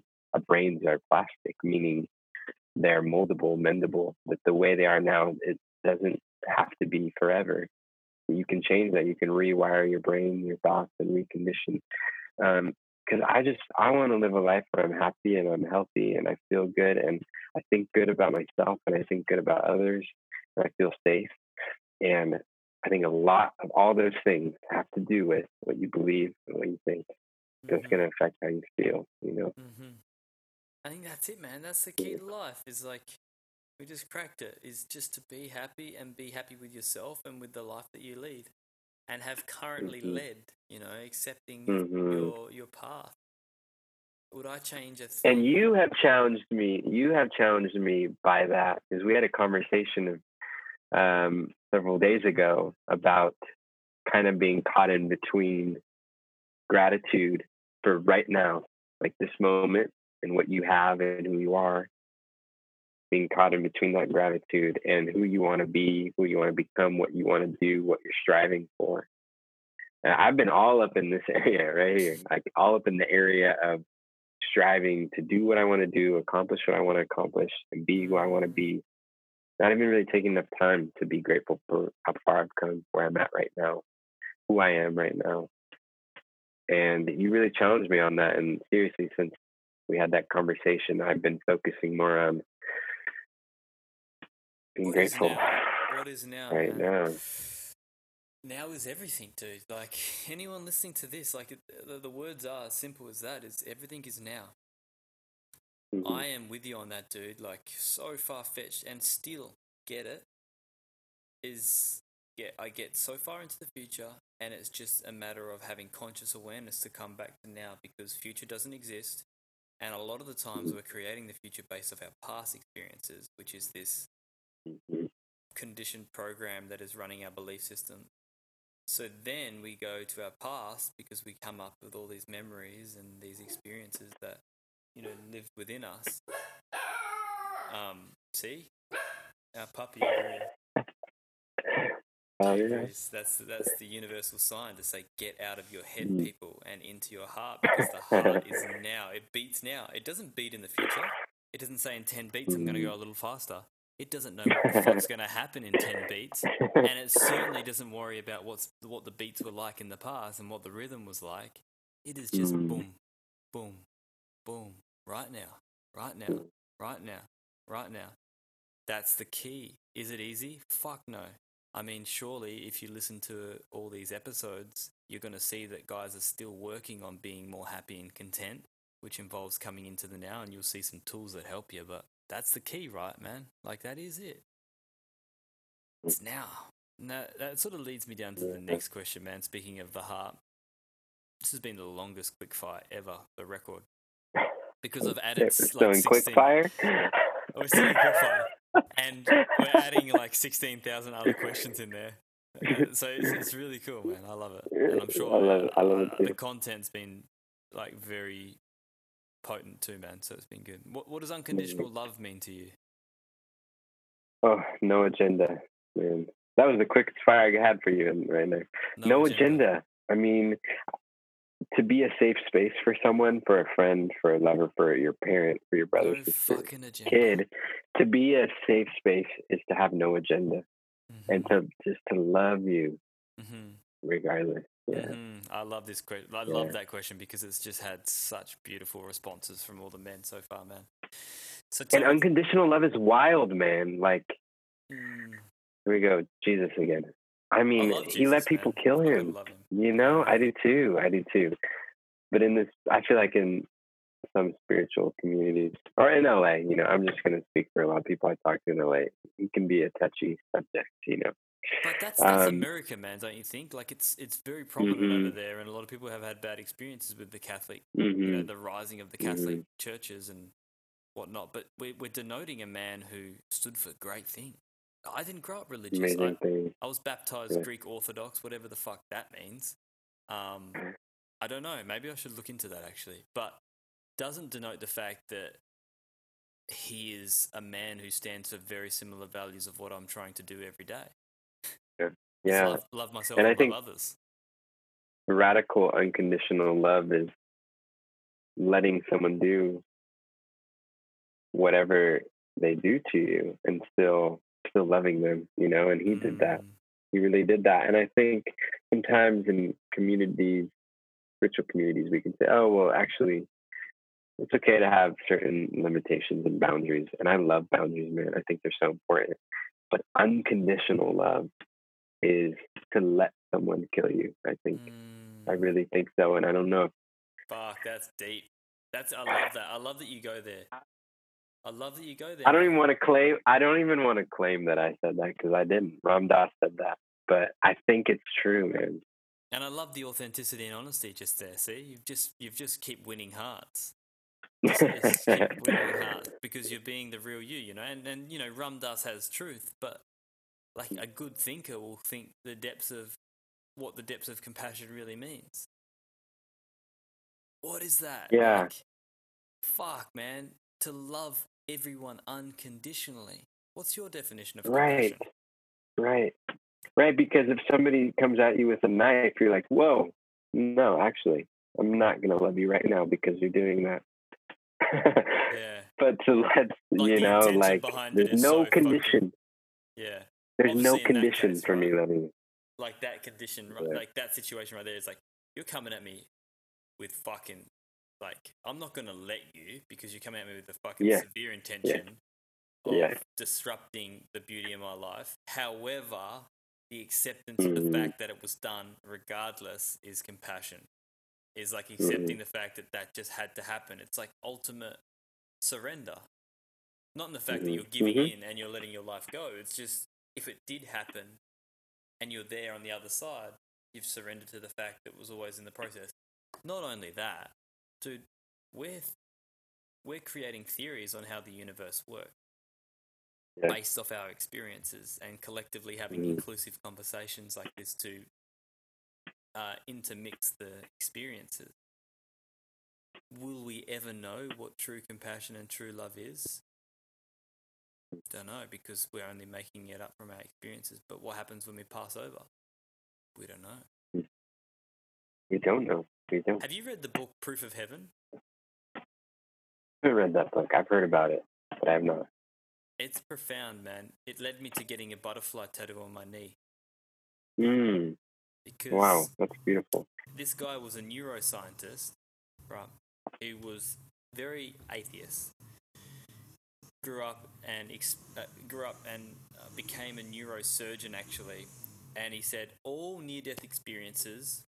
brains are plastic, meaning they're moldable, mendable. But the way they are now, it doesn't have to be forever. You can change that. You can rewire your brain, your thoughts, and recondition. Because I want to live a life where I'm happy and I'm healthy and I feel good and I think good about myself and I think good about others and I feel safe. And I think a lot of all those things have to do with what you believe and what you think. That's going to affect how you feel, you know? I think that's it, man. That's the key to life, is like, we just cracked it, is just to be happy and be happy with yourself and with the life that you lead and have currently led, you know, accepting your path Would I change a thing? And you have challenged me. You have challenged me by that, because we had a conversation several days ago about kind of being caught in between gratitude for right now, like this moment and what you have and who you are, being caught in between that gratitude and who you want to be, who you want to become, what you want to do, what you're striving for. And I've been all up in this area right here, like all up in the area of striving to do what I want to do, accomplish what I want to accomplish, and be who I want to be. Not even really taking enough time to be grateful for how far I've come, where I'm at right now, who I am right now. And you really challenged me on that. And seriously, since we had that conversation, I've been focusing more on being grateful. What is now? Right now. Now is everything, dude. Like, anyone listening to this, like, the words are as simple as that. Is everything is now. Mm-hmm. I am with you on that, dude. Like, so far-fetched and still get it is, yeah, I get so far into the future, and it's just a matter of having conscious awareness to come back to now, because future doesn't exist. And a lot of the times mm-hmm. we're creating the future based off our past experiences, which is this mm-hmm. conditioned program that is running our belief system. So then we go to our past because we come up with all these memories and these experiences that, you know, live within us. See? Our puppy agrees. That's the universal sign to say, get out of your head, people, and into your heart, because the heart is now. It beats now. It doesn't beat in the future. It doesn't say in 10 beats, I'm going to go a little faster. It doesn't know what the fuck's going to happen in 10 beats, and it certainly doesn't worry about what the beats were like in the past and what the rhythm was like. It is just boom, boom, boom, right now, right now, right now, right now. That's the key. Is it easy? Fuck no. I mean, surely if you listen to all these episodes, you're going to see that guys are still working on being more happy and content, which involves coming into the now, and you'll see some tools that help you, but that's the key, right, man? Like, that is it. It's now. That sort of leads me down to the next question, man. Speaking of the heart, this has been the longest quickfire ever, the record. Because I've added like 16. Quickfire? We're still in quickfire. And we're adding like 16,000 other questions in there. So it's really cool, man. I love it. And I'm sure I love it too. The content's been like very potent too, man, so it's been good. What does unconditional love mean to you? Oh, no agenda, man. That was the quickest fire I had for you right there. No agenda. I mean, to be a safe space for someone, for a friend, for a lover, for your parent, for your brother, for your kid, to be a safe space is to have no agenda and to just to love you regardless. Yeah. I love this question. I love that question because it's just had such beautiful responses from all the men so far, man. So and unconditional love is wild, man. Like, here we go, Jesus again. I mean, he let people kill him. You know, I do too. But in this, I feel like in some spiritual communities, or in LA, you know, I'm just going to speak for a lot of people I talk to in LA. It can be a touchy subject, you know. But that's America, man, don't you think? Like, it's very prominent over there, and a lot of people have had bad experiences with the Catholic, you know, the rising of the Catholic churches and whatnot. But we're denoting a man who stood for great things. I didn't grow up religious. I was baptized Greek Orthodox, whatever the fuck that means. I don't know. Maybe I should look into that, actually. But doesn't denote the fact that he is a man who stands for very similar values of what I'm trying to do every day. Yeah, love myself and I think others. Radical unconditional love is letting someone do whatever they do to you and still loving them, you know. And he did that. He really did that. And I think sometimes in communities, spiritual communities, we can say, "Oh, well, actually, it's okay to have certain limitations and boundaries." And I love boundaries, man. I think they're so important. But unconditional love is to let someone kill you. I think I really think so, and I don't know. Fuck, that's deep. That's I love that you go there. I don't even want to claim that I said that, because I didn't. Ram Dass said that, but I think it's true, man. And I love the authenticity and honesty just there. See, you've just keep winning hearts. because you're being the real you, you know. And you know, Ram Dass has truth, but like a good thinker will think the depths of what the depths of compassion really means. What is that? Yeah. Like, fuck, man. To love everyone unconditionally. What's your definition of compassion? Right. Because if somebody comes at you with a knife, you're like, whoa, no, actually, I'm not going to love you right now because you're doing that. Yeah. But to let, like, you know, like, there's no condition. Yeah. There's no condition for me loving you. Like that condition, right? Like that situation right there is like, you're coming at me with fucking, like, I'm not going to let you because you're coming at me with the fucking severe intention of disrupting the beauty of my life. However, the acceptance of the fact that it was done regardless is compassion. Is like accepting the fact that that just had to happen. It's like ultimate surrender. Not in the fact that you're giving in and you're letting your life go. It's just if it did happen and you're there on the other side, you've surrendered to the fact that it was always in the process. Not only that, dude, we're creating theories on how the universe works based off our experiences, and collectively having inclusive conversations like this to intermix the experiences. Will we ever know what true compassion and true love is? Don't know, because we're only making it up from our experiences. But what happens when we pass over? We don't know. We don't know. We don't. Have you read the book Proof of Heaven? I haven't read that book. I've heard about it, but I have not. It's profound, man. It led me to getting a butterfly tattoo on my knee. Because wow, that's beautiful. This guy was a neuroscientist, right? He was very atheist. Grew up and became a neurosurgeon, actually, and he said all near-death experiences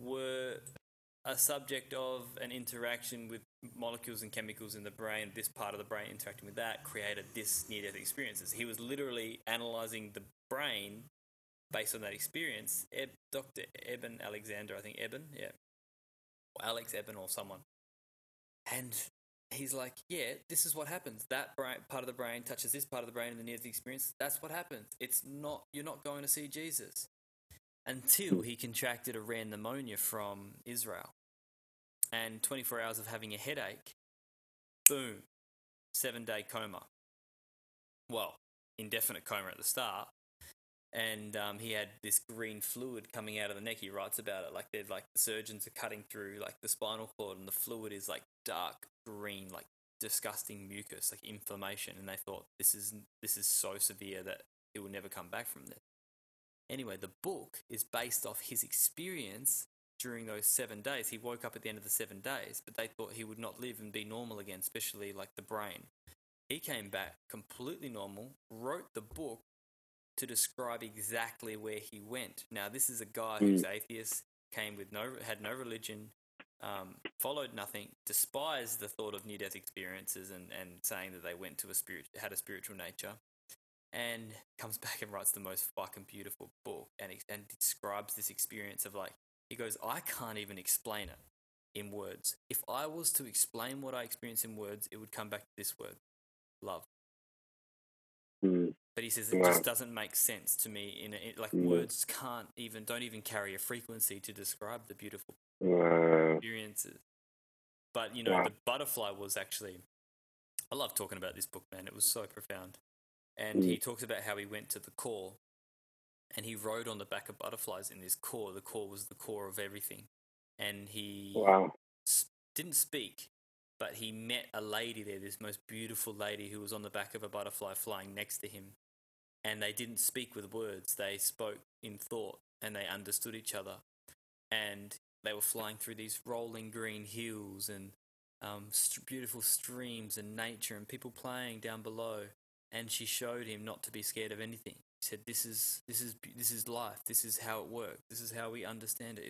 were a subject of an interaction with molecules and chemicals in the brain. This part of the brain interacting with that created this near-death experiences. He was literally analysing the brain based on that experience. Dr. Eben Alexander, I think Eben, or Alex Eben or someone, and he's like, yeah, this is what happens. That brain, part of the brain touches this part of the brain in the near-death experience. That's what happens. It's not, you're not going to see Jesus, until he contracted a rare pneumonia from Israel, and 24 hours of having a headache, boom, 7-day coma. Well, indefinite coma at the start, and he had this green fluid coming out of the neck. He writes about it, like they're like the surgeons are cutting through like the spinal cord, and the fluid is like dark green, like disgusting mucus, like inflammation. And they thought this is so severe that he will never come back from this. Anyway, the book is based off his experience during those 7 days. He woke up at the end of the 7 days, but they thought he would not live and be normal again, especially like the brain. He came back completely normal, wrote the book to describe exactly where he went. Now, this is a guy who's atheist, had no religion, followed nothing, despised the thought of near-death experiences and saying that they went to had a spiritual nature, and comes back and writes the most fucking beautiful book and describes this experience of like, he goes, I can't even explain it in words. If I was to explain what I experienced in words, it would come back to this word, love. But he says it just doesn't make sense to me. Words don't even carry a frequency to describe the beautiful experiences. But you know, the butterfly was actually. I love talking about this book, man. It was so profound, and he talks about how he went to the core, and he rode on the back of butterflies in this core. The core was the core of everything, and he didn't speak. But he met a lady there, this most beautiful lady who was on the back of a butterfly flying next to him. And they didn't speak with words. They spoke in thought, and they understood each other. And they were flying through these rolling green hills and beautiful streams and nature and people playing down below. And she showed him not to be scared of anything. She said, this is life. This is how it works. This is how we understand it.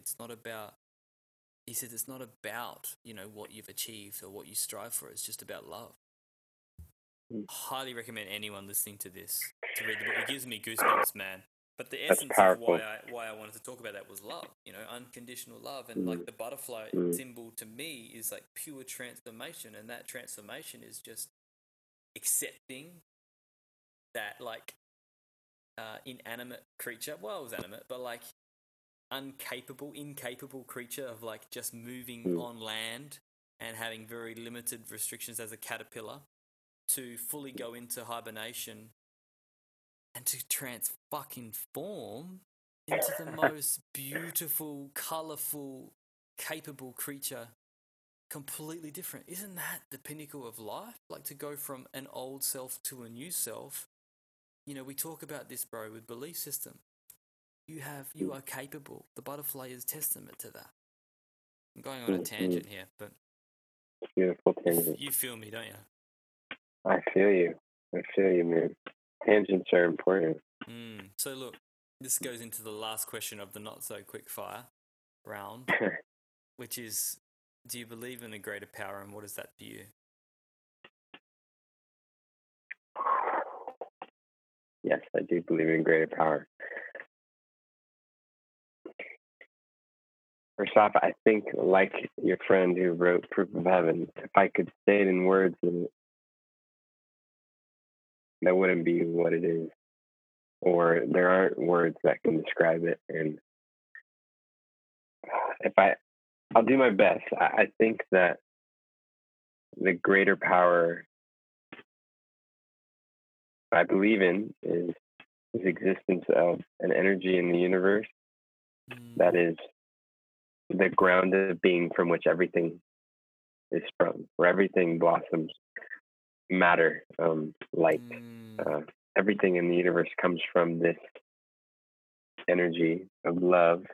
He said it's not about, you know, what you've achieved or what you strive for. It's just about love. I highly recommend anyone listening to this to read the book. It gives me goosebumps, man. But the essence of why I wanted to talk about that was love, you know, unconditional love. And like the butterfly symbol to me is like pure transformation. And that transformation is just accepting that like inanimate creature. Well, it was animate, but like incapable creature of like just moving on land and having very limited restrictions as a caterpillar to fully go into hibernation and to transform into the most beautiful, colourful, capable creature, completely different. Isn't that the pinnacle of life? Like to go from an old self to a new self. You know, we talk about this, bro, with belief system. You are capable. The butterfly is testament to that. I'm going on a tangent here, but beautiful tangent. You feel me, don't you? I feel you. I feel you, man. Tangents are important. So look, this goes into the last question of the not so quick fire round, which is, do you believe in a greater power, and what is that to you? Yes, I do believe in greater power. First off, I think, like your friend who wrote Proof of Heaven, if I could say it in words, that wouldn't be what it is, or there aren't words that can describe it. And if I'll do my best. I think that the greater power I believe in is the existence of an energy in the universe that is the grounded being from which everything is sprung, where everything blossoms. Matter, light, everything in the universe comes from this energy of love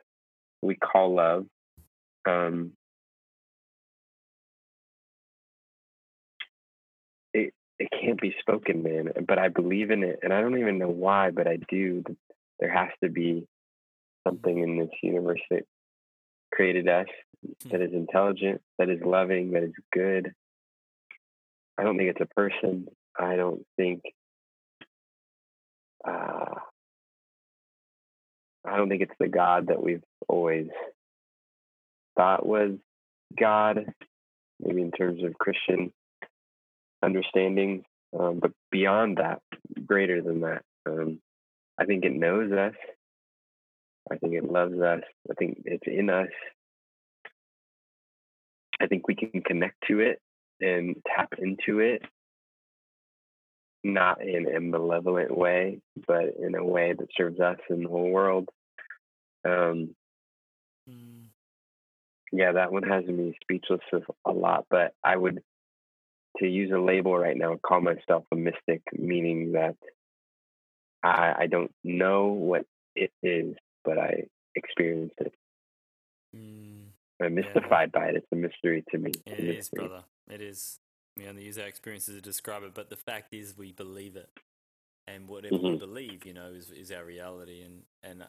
we call love. It can't be spoken, man, but I believe in it, and I don't even know why, but I do. There has to be something in this universe that created us, that is intelligent, that is loving, that is good. I don't think it's a person. I don't think. I don't think it's the God that we've always thought was God, maybe in terms of Christian understanding. But beyond that, greater than that, I think it knows us. I think it loves us. I think it's in us. I think we can connect to it and tap into it, not in a malevolent way, but in a way that serves us and the whole world. Yeah, that one has me speechless a lot, but I would, to use a label right now, call myself a mystic, meaning that I don't know what it is, but I experience it. I'm mystified by it. It's a mystery to me. Yeah, it is, brother. It is. We only use our experiences to describe it, but the fact is we believe it. And whatever we believe, you know, is our reality. And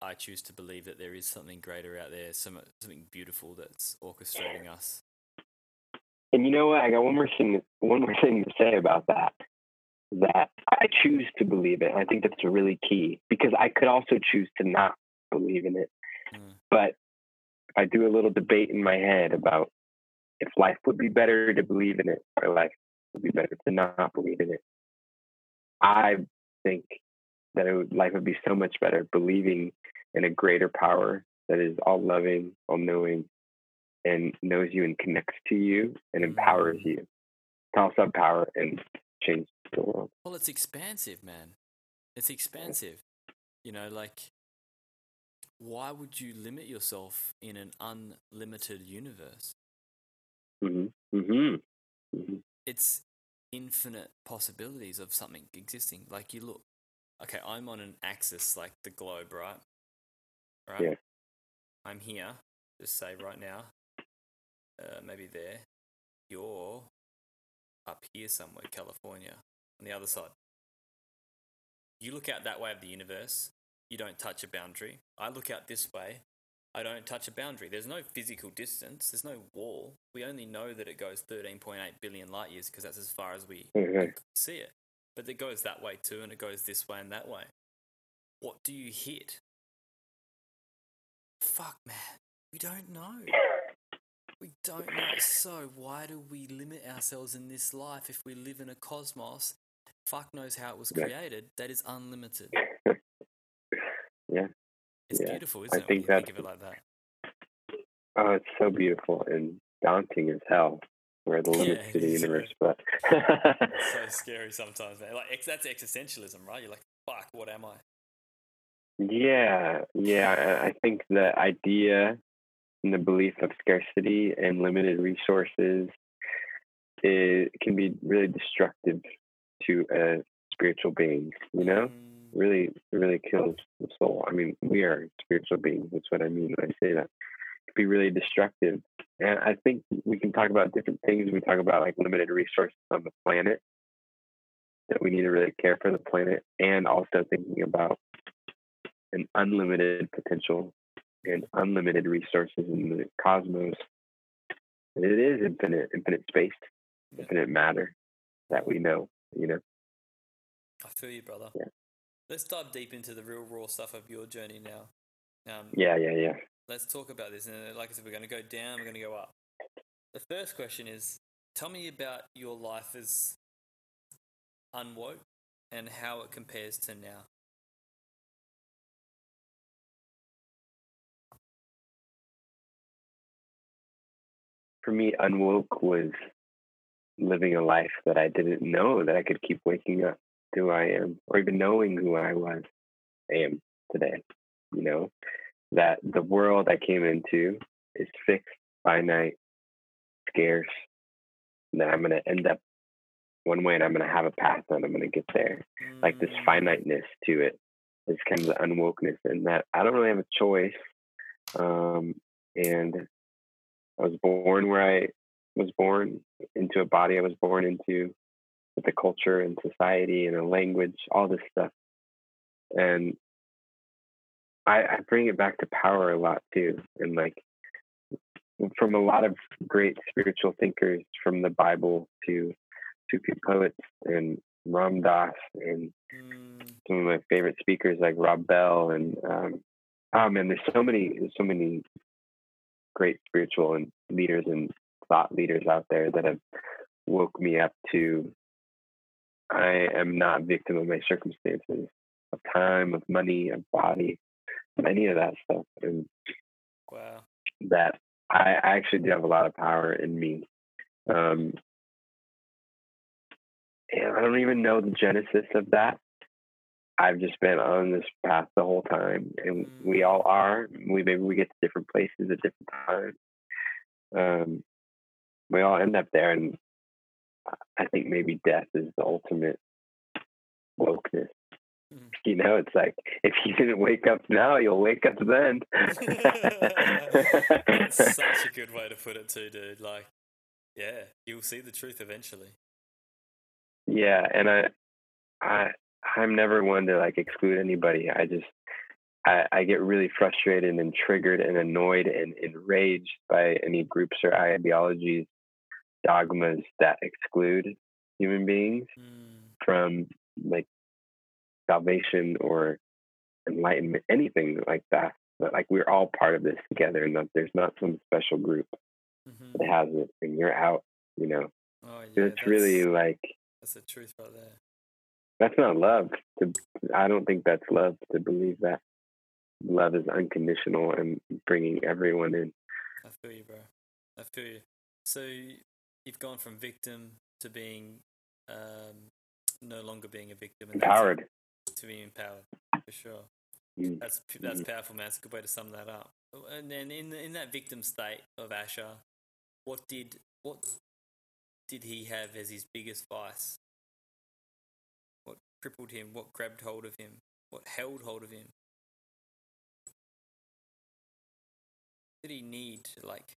I choose to believe that there is something greater out there, something beautiful that's orchestrating us. And you know what? I got one more thing to say about that. That I choose to believe it. And I think that's really key, because I could also choose to not believe in it. But I do a little debate in my head about if life would be better to believe in it or life would be better to not believe in it. I think that life would be so much better believing in a greater power that is all loving, all knowing, and knows you and connects to you and empowers you. Toss up power and change the world. Well, it's expansive, man. It's expansive. You know, like, why would you limit yourself in an unlimited universe? It's infinite possibilities of something existing. Like, you look, okay, I'm on an axis, like the globe, right? Right? Yeah. I'm here, just say right now, maybe there. You're up here somewhere, California, on the other side. You look out that way of the universe. You don't touch a boundary. I look out this way. I don't touch a boundary. There's no physical distance. There's no wall. We only know that it goes 13.8 billion light years because that's as far as we see it. But it goes that way too, and it goes this way and that way. What do you hit? Fuck, man. We don't know. We don't know. So why do we limit ourselves in this life if we live in a cosmos? Fuck knows how it was created. That is unlimited. Yeah. It's beautiful, isn't it? I think that's, think of it like that. Oh, it's so beautiful and daunting as hell. Where the limits to the universe, but it's so scary sometimes, man. Like that's existentialism, right? You're like, fuck, what am I? Yeah. I think the idea and the belief of scarcity and limited resources can be really destructive to a spiritual being. You know, really, really kills the soul. I mean, we are spiritual beings. That's what I mean when I say that. Be really destructive, and I think we can talk about different things. We talk about like limited resources on the planet, that we need to really care for the planet, and also thinking about an unlimited potential and unlimited resources in the cosmos. And it is infinite space, infinite matter that we know. You know, I feel you, brother. Yeah. Let's dive deep into the real raw stuff of your journey now. Let's talk about this. And like I said, we're going to go down, we're going to go up. The first question is, tell me about your life as unwoke and how it compares to now. For me, unwoke was living a life that I didn't know that I could keep waking up to who I am, or even knowing who I am today, you know? That the world I came into is fixed, finite, scarce, and that I'm going to end up one way and I'm going to have a path and I'm going to get there. Like this finiteness to it is kind of the unwokeness, and that I don't really have a choice. And I was born where I was born, into a body I was born into, with the culture and society and a language, all this stuff. And I bring it back to power a lot too, and like from a lot of great spiritual thinkers, from the Bible to Sufi poets and Ram Dass and some of my favorite speakers like Rob Bell and there's so many great spiritual and leaders and thought leaders out there that have woke me up to I am not a victim of my circumstances, of time, of money, of body. Any of that stuff, and that I actually do have a lot of power in me, and I don't even know the genesis of that. I've just been on this path the whole time, and we all are. Maybe we get to different places at different times. We all end up there, and I think maybe death is the ultimate wokeness. You know, it's like, if you didn't wake up now, you'll wake up then. That's such a good way to put it too, dude. Like, yeah, you'll see the truth eventually. Yeah, and I'm never one to, like, exclude anybody. I get really frustrated and triggered and annoyed and enraged by any groups or ideologies, dogmas that exclude human beings from, like, salvation or enlightenment, anything like that. But like, we're all part of this together, and that there's not some special group that has it, and you're out, you know. It's really like, that's the truth right there. That's not love. I don't think that's love, to believe that love is unconditional and bringing everyone in. I feel you, bro. I feel you. So you've gone from victim to being no longer being a victim, and empowered. To be empowered, for sure. That's powerful, man. That's a good way to sum that up. And then in that victim state of Asher, what did he have as his biggest vice? What crippled him? What grabbed hold of him? What held hold of him? Did he need to, like,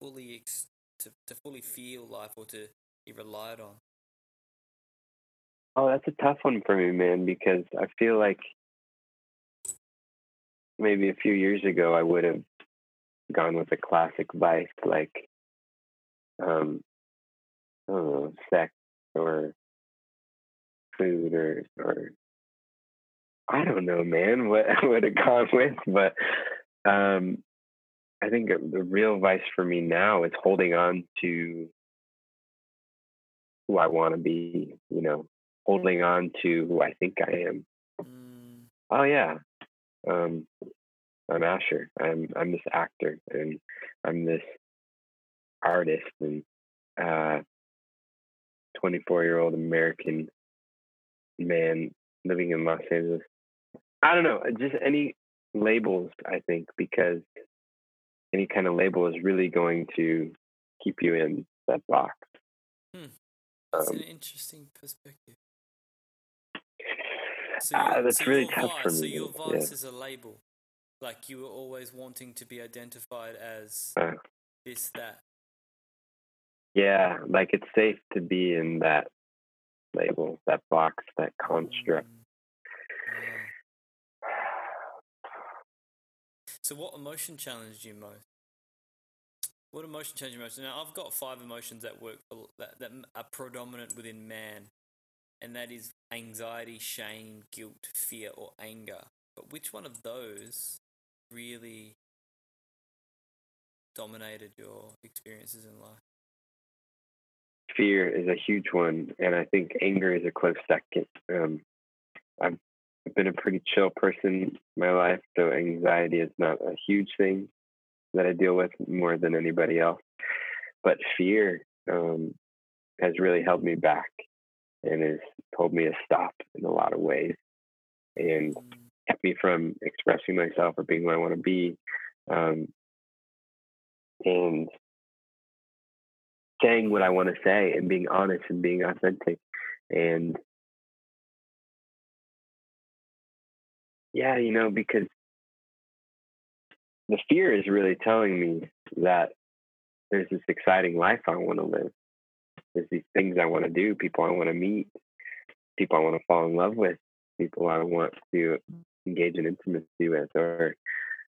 fully feel life, or to he relied on? Oh, that's a tough one for me, man, because I feel like maybe a few years ago I would have gone with a classic vice like, I don't know, sex or food or I don't know, man, what it gone with, but I think the real vice for me now is holding on to who I want to be, you know, holding on to who I think I am. Mm. Oh, yeah. I'm Asher. I'm this actor, and I'm this artist, and 24-year-old American man living in Los Angeles. I don't know, just any labels, I think, because any kind of label is really going to keep you in that box. Hmm. That's an interesting perspective. So that's really tough for me. So your vice is a label. Like, you were always wanting to be identified as this, that. Yeah, like it's safe to be in that label, that box, that construct. So what emotion challenged you most? What emotion challenged you most? Now, I've got 5 emotions that work that are predominant within man, and that is anxiety, shame, guilt, fear, or anger. But which one of those really dominated your experiences in life? Fear is a huge one, and I think anger is a close second. I've been a pretty chill person in my life, so anxiety is not a huge thing that I deal with more than anybody else. But fear has really held me back and has told me to stop in a lot of ways and kept me from expressing myself or being who I want to be. And saying what I want to say and being honest and being authentic. And yeah, you know, because the fear is really telling me that there's this exciting life I want to live. There's these things I want to do, people I want to meet, people I want to fall in love with, people I want to engage in intimacy with,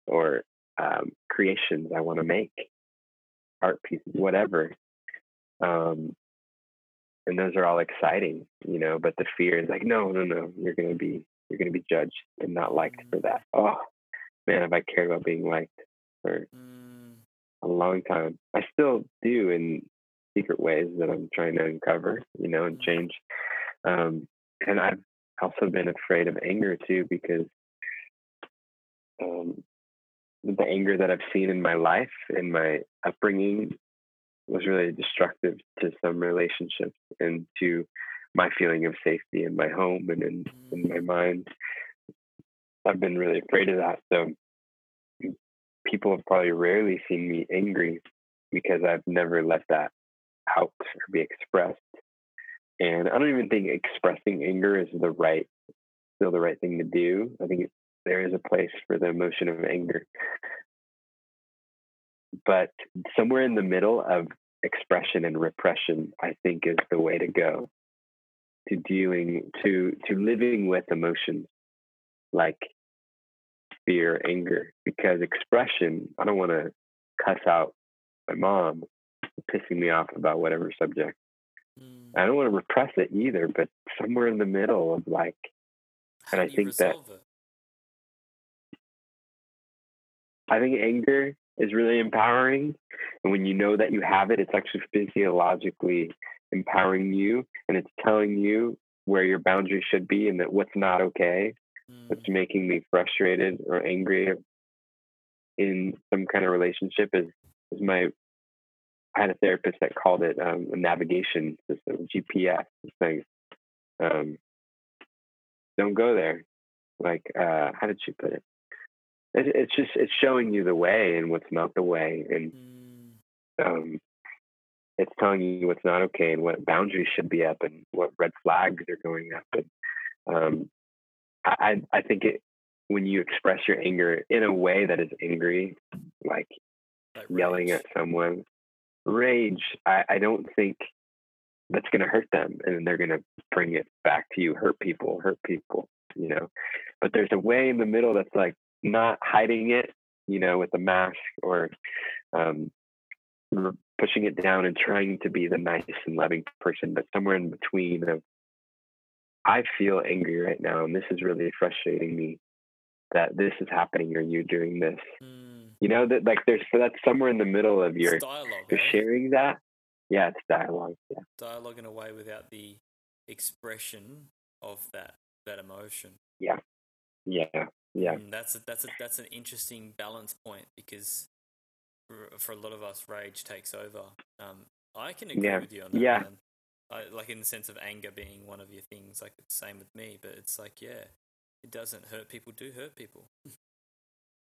or creations I want to make, art pieces, whatever. And those are all exciting, you know, but the fear is like, no, you're going to be judged and not liked for that. Oh man, have I cared about being liked for a long time? I still do in secret ways that I'm trying to uncover, you know, and change. And I've also been afraid of anger too, because, the anger that I've seen in my life, in my upbringing, was really destructive to some relationships and to my feeling of safety in my home and in my mind. I've been really afraid of that. So people have probably rarely seen me angry because I've never let that out or be expressed. And I don't even think expressing anger is the right thing to do. I think there is a place for the emotion of anger. But somewhere in the middle of expression and repression, I think, is the way to go to dealing, to living with emotions like fear, anger, because expression, I don't want to cuss out my mom pissing me off about whatever subject. I don't want to repress it either, but somewhere in the middle of like, and I think that, I think anger is really empowering. And when you know that you have it, it's actually physiologically empowering you, and it's telling you where your boundaries should be and that what's not okay, what's making me frustrated or angry in some kind of relationship is my, I had a therapist that called it a navigation system, GPS thing. Don't go there. Like, how did she put it? It's just, it's showing you the way and what's not the way. And it's telling you what's not okay and what boundaries should be up and what red flags are going up. And I think it, when you express your anger in a way that is angry, like yelling at someone, rage, I don't think that's going to hurt them. And then they're going to bring it back to you, hurt people, you know. But there's a way in the middle that's like, not hiding it, you know, with a mask or pushing it down and trying to be the nice and loving person, but somewhere in between of I feel angry right now, and this is really frustrating me that this is happening or you're doing this. Mm. You know, that like there's that's somewhere in the middle of your dialogue, you're sharing that. Yeah, it's dialogue. Yeah. Dialogue in a way without the expression of that emotion. Yeah. Yeah. Yeah. And that's an interesting balance point, because for a lot of us, rage takes over. I can agree with you on that. Yeah. Like in the sense of anger being one of your things, like it's the same with me, but it's like, yeah, it doesn't hurt people, do hurt people.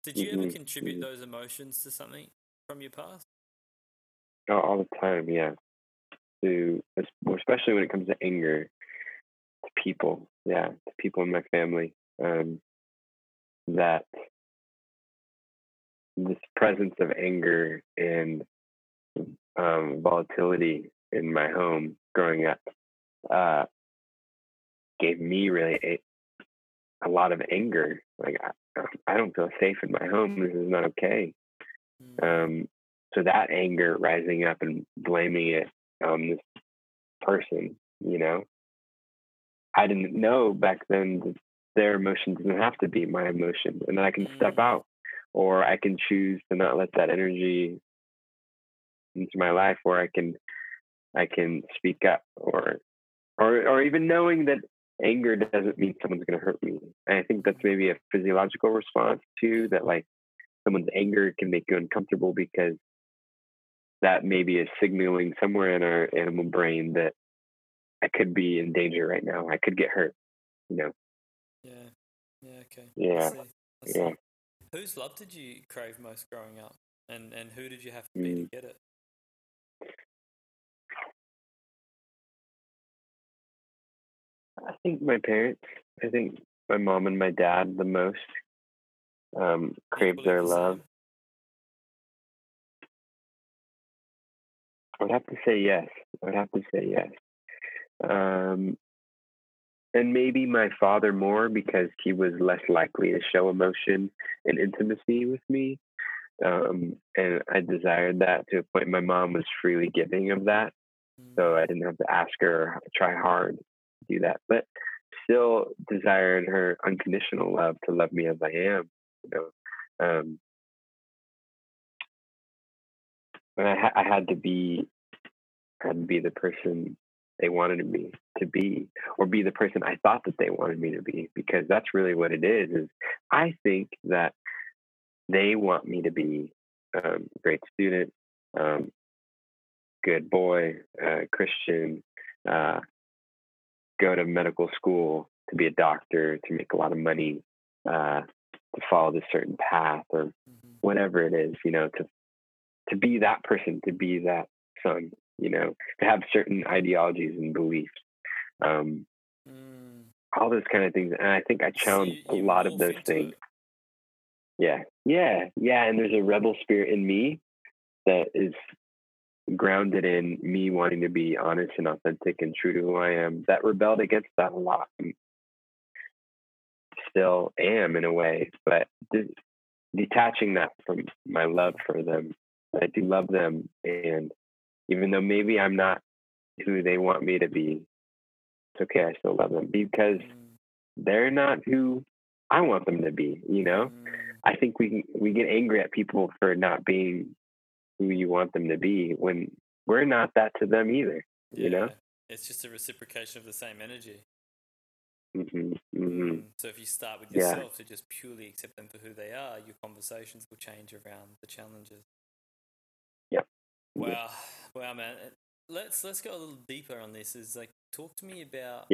Did you ever contribute those emotions to something from your past? Oh, all the time, yeah. Especially when it comes to anger, to people, yeah, to people in my family, that this presence of anger and volatility in my home growing up gave me really a lot of anger. Like, I don't feel safe in my home. This is not okay. So that anger rising up and blaming it on this person, you know, I didn't know back then that their emotions didn't have to be my emotions, and I can step out, or I can choose to not let that energy into my life, or I can speak up, or even knowing that anger doesn't mean someone's going to hurt me. And I think that's maybe a physiological response too, that like someone's anger can make you uncomfortable, because that maybe is signaling somewhere in our animal brain that I could be in danger right now. I could get hurt, you know? Yeah. Yeah. Okay. Yeah. I see. Yeah. Whose love did you crave most growing up, and who did you have to be to get it? I think my parents. I think my mom and my dad the most craved their love. I would have to say yes. And maybe my father more, because he was less likely to show emotion and intimacy with me. And I desired that to a point. My mom was freely giving of that. So I didn't have to ask her or try hard to do that. But still desired her unconditional love, to love me as I am. You know, and I had to be the person they wanted me to be, or be the person I thought that they wanted me to be, because that's really what it is I think that they want me to be a great student, good boy, Christian, go to medical school, to be a doctor, to make a lot of money, to follow this certain path, or whatever it is, you know, to be that person, to be that son, you know, to have certain ideologies and beliefs, all those kind of things. And I think I challenged a lot of those things. Yeah. And there's a rebel spirit in me that is grounded in me wanting to be honest and authentic and true to who I am, that rebelled against that a lot. Still am in a way, but detaching that from my love for them. I do love them, and even though maybe I'm not who they want me to be, it's okay, I still love them, because they're not who I want them to be, you know? I think we get angry at people for not being who you want them to be, when we're not that to them either, you know? It's just a reciprocation of the same energy. So if you start with yourself to just purely accept them for who they are, your conversations will change around the challenges. Wow, man. Let's go a little deeper on this. Is like, talk to me about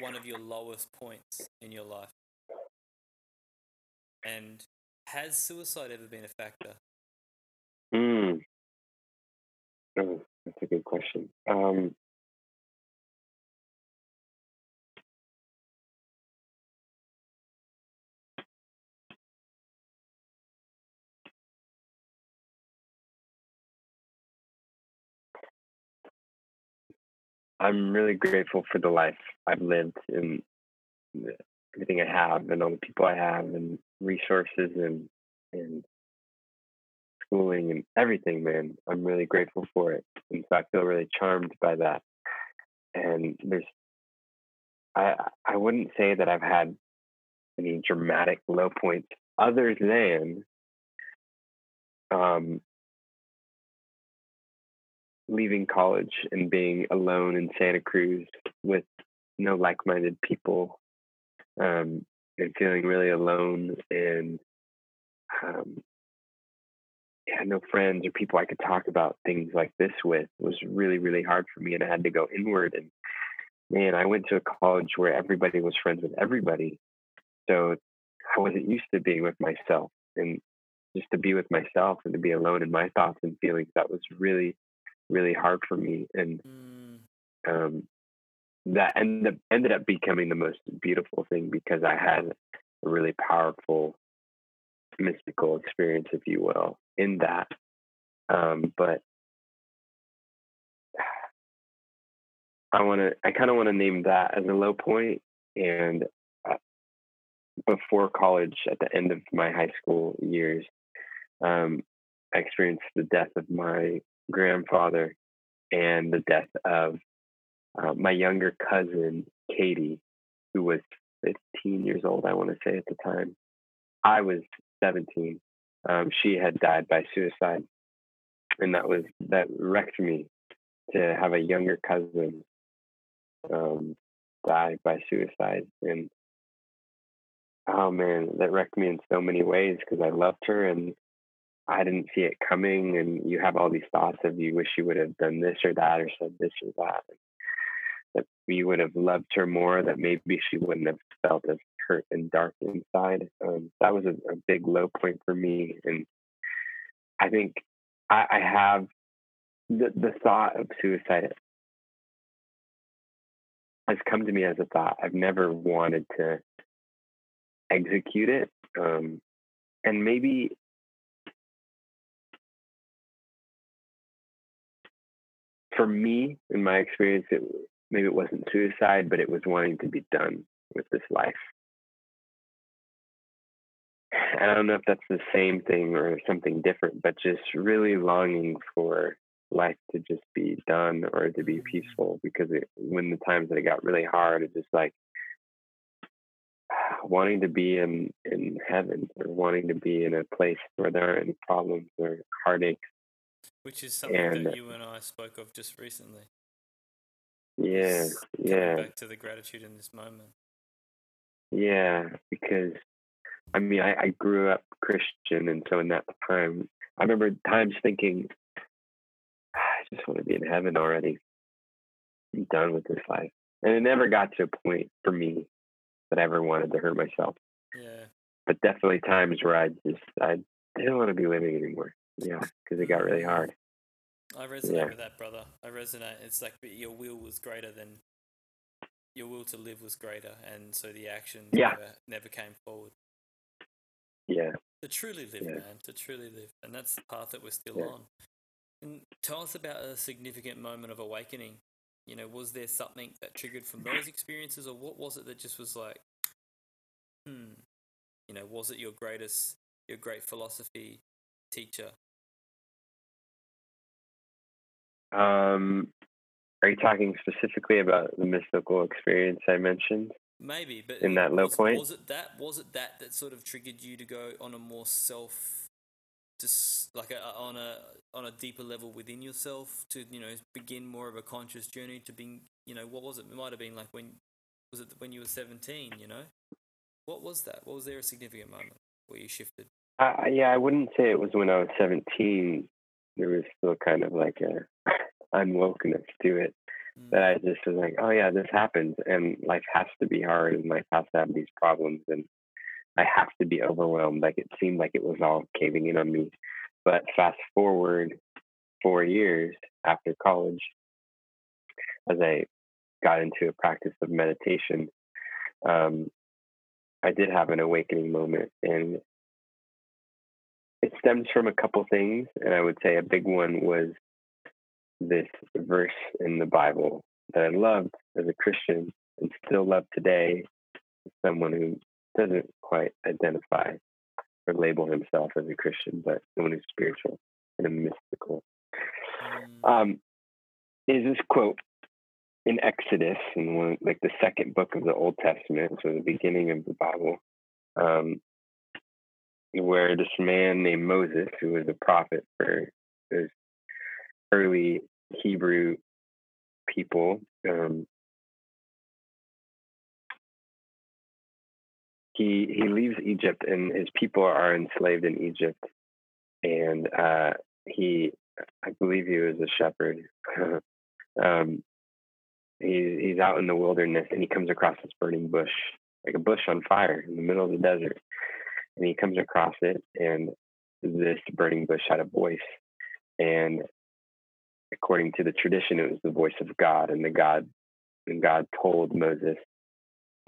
one of your lowest points in your life. And has suicide ever been a factor? Oh, that's a good question. I'm really grateful for the life I've lived, and everything I have, and all the people I have, and resources, and schooling, and everything, man. I'm really grateful for it. And so I feel really charmed by that. And there's I wouldn't say that I've had any dramatic low points other than leaving college and being alone in Santa Cruz with no like-minded people, and feeling really alone and had no friends or people I could talk about things like this with. It was really, really hard for me, and I had to go inward. And man, I went to a college where everybody was friends with everybody, so I wasn't used to being with myself. And just to be with myself and to be alone in my thoughts and feelings, that was really, really hard for me. And that ended up becoming the most beautiful thing, because I had a really powerful mystical experience, if you will, in that. But I kind of want to name that as a low point. And before college, at the end of my high school years, I experienced the death of my grandfather and the death of my younger cousin, Katie, who was 15 years old, I want to say, at the time. I was 17. She had died by suicide. And that wrecked me to have a younger cousin die by suicide. And oh man, that wrecked me in so many ways, because I loved her and I didn't see it coming. And you have all these thoughts of, you wish you would have done this or that, or said this or that, that you would have loved her more, that maybe she wouldn't have felt as hurt and dark inside. That was a big low point for me. And I think I have the thought of suicide has come to me as a thought. I've never wanted to execute it. And maybe for me, in my experience, maybe it wasn't suicide, but it was wanting to be done with this life. And I don't know if that's the same thing or something different, but just really longing for life to just be done or to be peaceful. Because when the times that it got really hard, it's just like wanting to be in heaven, or wanting to be in a place where there aren't any problems or heartaches. Which is something that you and I spoke of just recently. Yeah, yeah. Back to the gratitude in this moment. Yeah, because I mean, I grew up Christian, and so in that time, I remember times thinking, I just want to be in heaven already. I'm done with this life. And it never got to a point for me that I ever wanted to hurt myself. Yeah. But definitely times where I didn't want to be living anymore. Yeah, because it got really hard. I resonate with that, brother. I resonate. It's like your will was greater than, your will to live was greater, and so the action never came forward. Yeah. To truly live, man, to truly live. And that's the path that we're still on. And tell us about a significant moment of awakening. You know, was there something that triggered from those experiences, or what was it that just was like, you know, was it your great philosophy teacher? Are you talking specifically about the mystical experience I mentioned? Maybe, but in that low point, was it that sort of triggered you to go on a more self, just like on a deeper level within yourself, to, you know, begin more of a conscious journey to being, you know, what was it? It might have been like when you were 17, you know, what was that? What was there a significant moment where you shifted? I wouldn't say it was when I was 17. There was still kind of like a unwokeness to it, that I just was like, oh yeah, this happens, and life has to be hard, and life has to have these problems, and I have to be overwhelmed. Like, it seemed like it was all caving in on me. But fast forward 4 years after college, as I got into a practice of meditation, I did have an awakening moment, and it stems from a couple things, and I would say a big one was this verse in the Bible that I loved as a Christian and still love today, someone who doesn't quite identify or label himself as a Christian, but someone who's spiritual and mystical, is this quote in Exodus, in one, like the second book of the Old Testament, so the beginning of the Bible, where this man named Moses, who was a prophet for those early Hebrew people, he leaves Egypt, and his people are enslaved in Egypt, and I believe he was a shepherd. He's out in the wilderness, and he comes across this burning bush, like a bush on fire in the middle of the desert. And he comes across it, and this burning bush had a voice. And according to the tradition, it was the voice of God. And God told Moses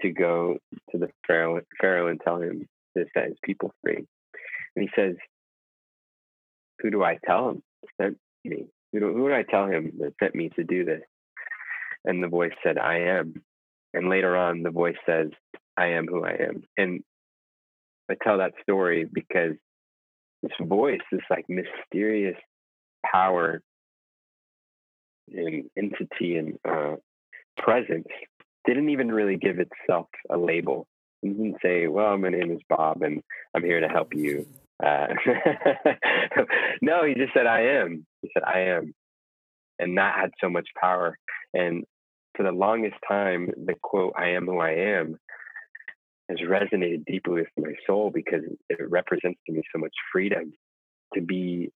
to go to the Pharaoh and tell him to set his people free. And he says, "Who do I tell him sent me? Who do I tell him that sent me to do this?" And the voice said, "I am." And later on, the voice says, "I am who I am." And I tell that story because this voice, this like mysterious power and entity and presence, didn't even really give itself a label. It didn't say, "Well, my name is Bob, and I'm here to help you." No, he just said, "I am." He said, "I am." And that had so much power. And for the longest time, the quote, "I am who I am," has resonated deeply with my soul because it represents to me so much freedom to be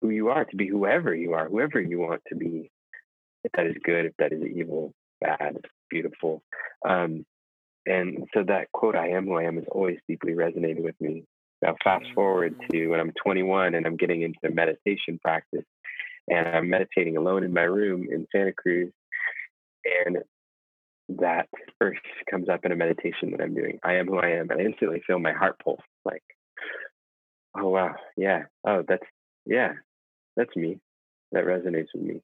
who you are, to be whoever you are, whoever you want to be. If that is good, if that is evil, bad, beautiful. And so that quote, "I am who I am," has always deeply resonated with me. Now, fast forward to when I'm 21 and I'm getting into meditation practice, and I'm meditating alone in my room in Santa Cruz. And that verse comes up in a meditation that I'm doing. "I am who I am." And I instantly feel my heart pulse, like, "Oh, wow. Yeah. Oh, that's me." That resonates with me.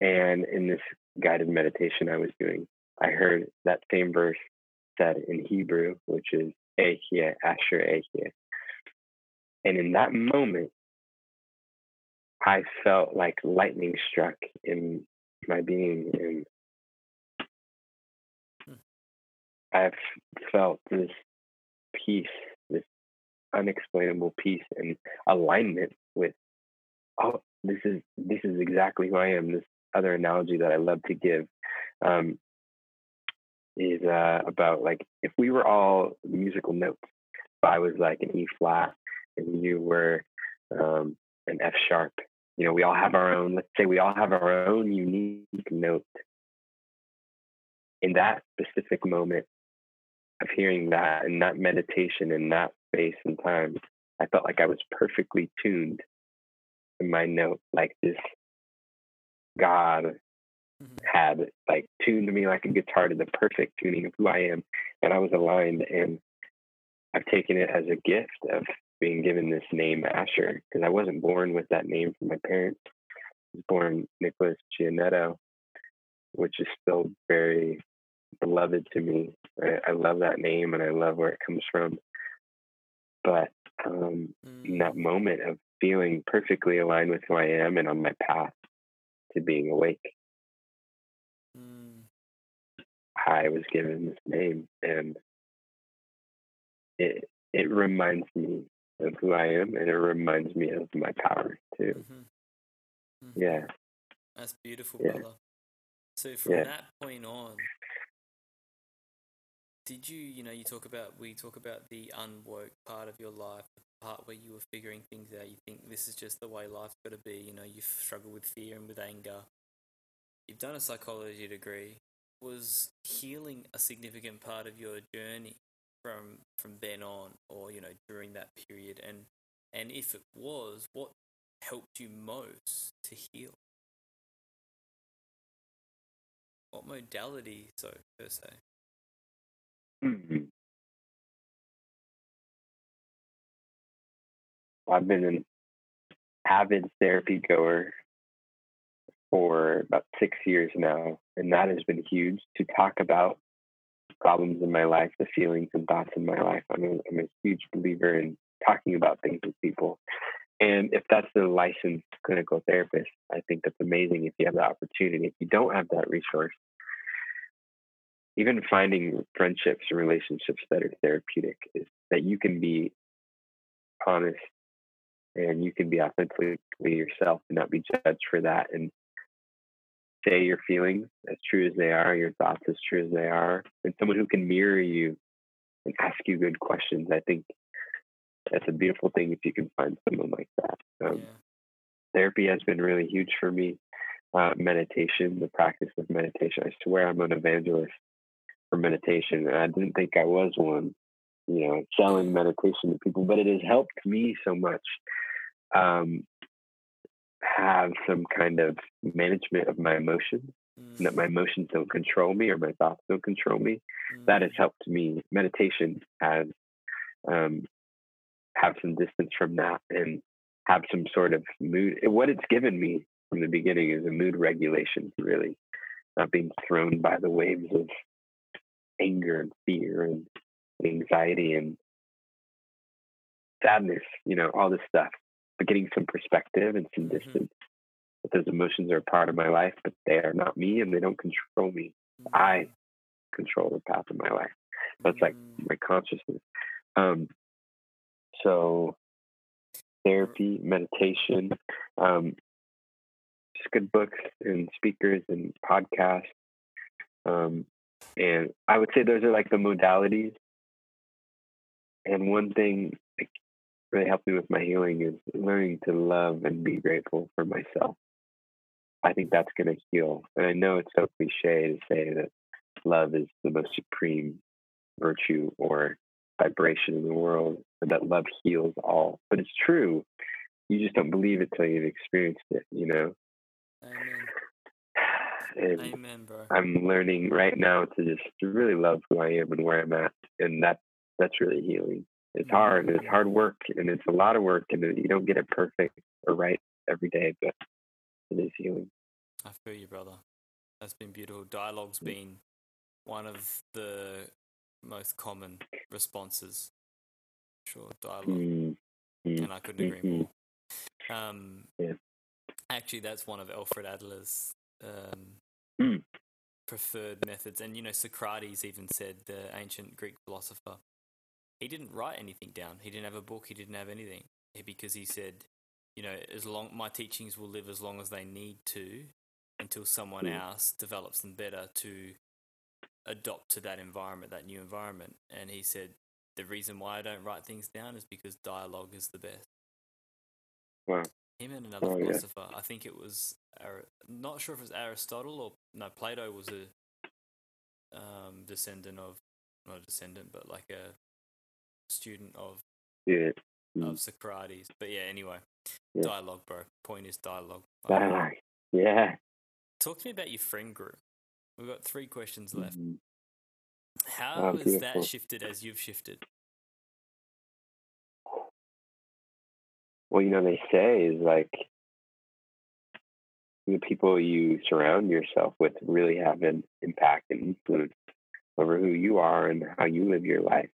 And in this guided meditation I was doing, I heard that same verse said in Hebrew, which is Ehyeh, Asher Ehyeh. And in that moment, I felt like lightning struck in my being, and I've felt this peace, this unexplainable peace and alignment with, "Oh, this is exactly who I am." This other analogy that I love to give is about, like, if we were all musical notes. If I was like an E flat and you were an F sharp, you know, we all have our own. Let's say we all have our own unique note. In that specific moment of hearing that, in that meditation, in that space and time, I felt like I was perfectly tuned to my note, like this God had like tuned me like a guitar to the perfect tuning of who I am, and I was aligned. And I've taken it as a gift of being given this name Asher, because I wasn't born with that name from my parents. I was born Nicholas Gianetto, which is still very beloved to me. I love that name, and I love where it comes from. But in that moment of feeling perfectly aligned with who I am and on my path to being awake, I was given this name, and it reminds me of who I am, and it reminds me of my power too. Yeah, that's beautiful, brother. So from that point on, did we talk about the unwoke part of your life, the part where you were figuring things out, you think this is just the way life's got to be, you know, you've struggled with fear and with anger. You've done a psychology degree. Was healing a significant part of your journey from then on, or, you know, during that period? And if it was, what helped you most to heal? What modality, so per se? I've been an avid therapy goer for about 6 years now, and that has been huge to talk about problems in my life, the feelings and thoughts in my life. I'm a huge believer in talking about things with people, And if that's the licensed clinical therapist, I think that's amazing if you have the opportunity. If you don't have that resource, even finding friendships and relationships that are therapeutic, is that you can be honest and you can be authentically yourself and not be judged for that. And say your feelings as true as they are, your thoughts as true as they are, and someone who can mirror you and ask you good questions. I think that's a beautiful thing if you can find someone like that. Therapy has been really huge for me. Meditation, the practice of meditation. I swear I'm an evangelist for meditation, and I didn't think I was one, you know, selling meditation to people, but it has helped me so much have some kind of management of my emotions, and that my emotions don't control me or my thoughts don't control me. That has helped me. Meditation has have some distance from that and have some sort of mood. What it's given me from the beginning is a mood regulation, really, not being thrown by the waves of anger and fear and anxiety and sadness, you know, all this stuff, but getting some perspective and some distance. But those emotions are a part of my life, but they are not me and they don't control me. I control the path of my life. That's like my consciousness. So therapy, meditation, just good books and speakers and podcasts. And I would say those are like the modalities. And one thing that really helped me with my healing is learning to love and be grateful for myself. I think that's going to heal. And I know it's so cliche to say that love is the most supreme virtue or vibration in the world, that love heals all, but it's true. You just don't believe it till you've experienced it, you know. Amen. Amen, bro. I'm learning right now to just really love who I am and where I'm at, and that's really healing. It's hard. It's hard work, and it's a lot of work, and you don't get it perfect or right every day, but it is healing. I feel you, brother. That's been beautiful. Dialogue's been one of the most common responses. Sure, dialogue, and I couldn't agree more. Actually, that's one of Alfred Adler's preferred methods. And you know, Socrates even said, the ancient Greek philosopher, he didn't write anything down. He didn't have a book. He didn't have anything, because he said, you know, as long my teachings will live as long as they need to, until someone else develops them better to adopt to that environment, that new environment. And he said, the reason why I don't write things down is because dialogue is the best. Wow. Him and another philosopher, I think it was, not sure if it was Aristotle or, no, Plato was a descendant of, not a descendant, but like a student of Socrates. But yeah, anyway, dialogue, bro. Point is dialogue. Dialogue, yeah. Talk to me about your friend group. We've got 3 questions left. How has that shifted as you've shifted? Well, you know, they say is like the people you surround yourself with really have an impact and influence over who you are and how you live your life.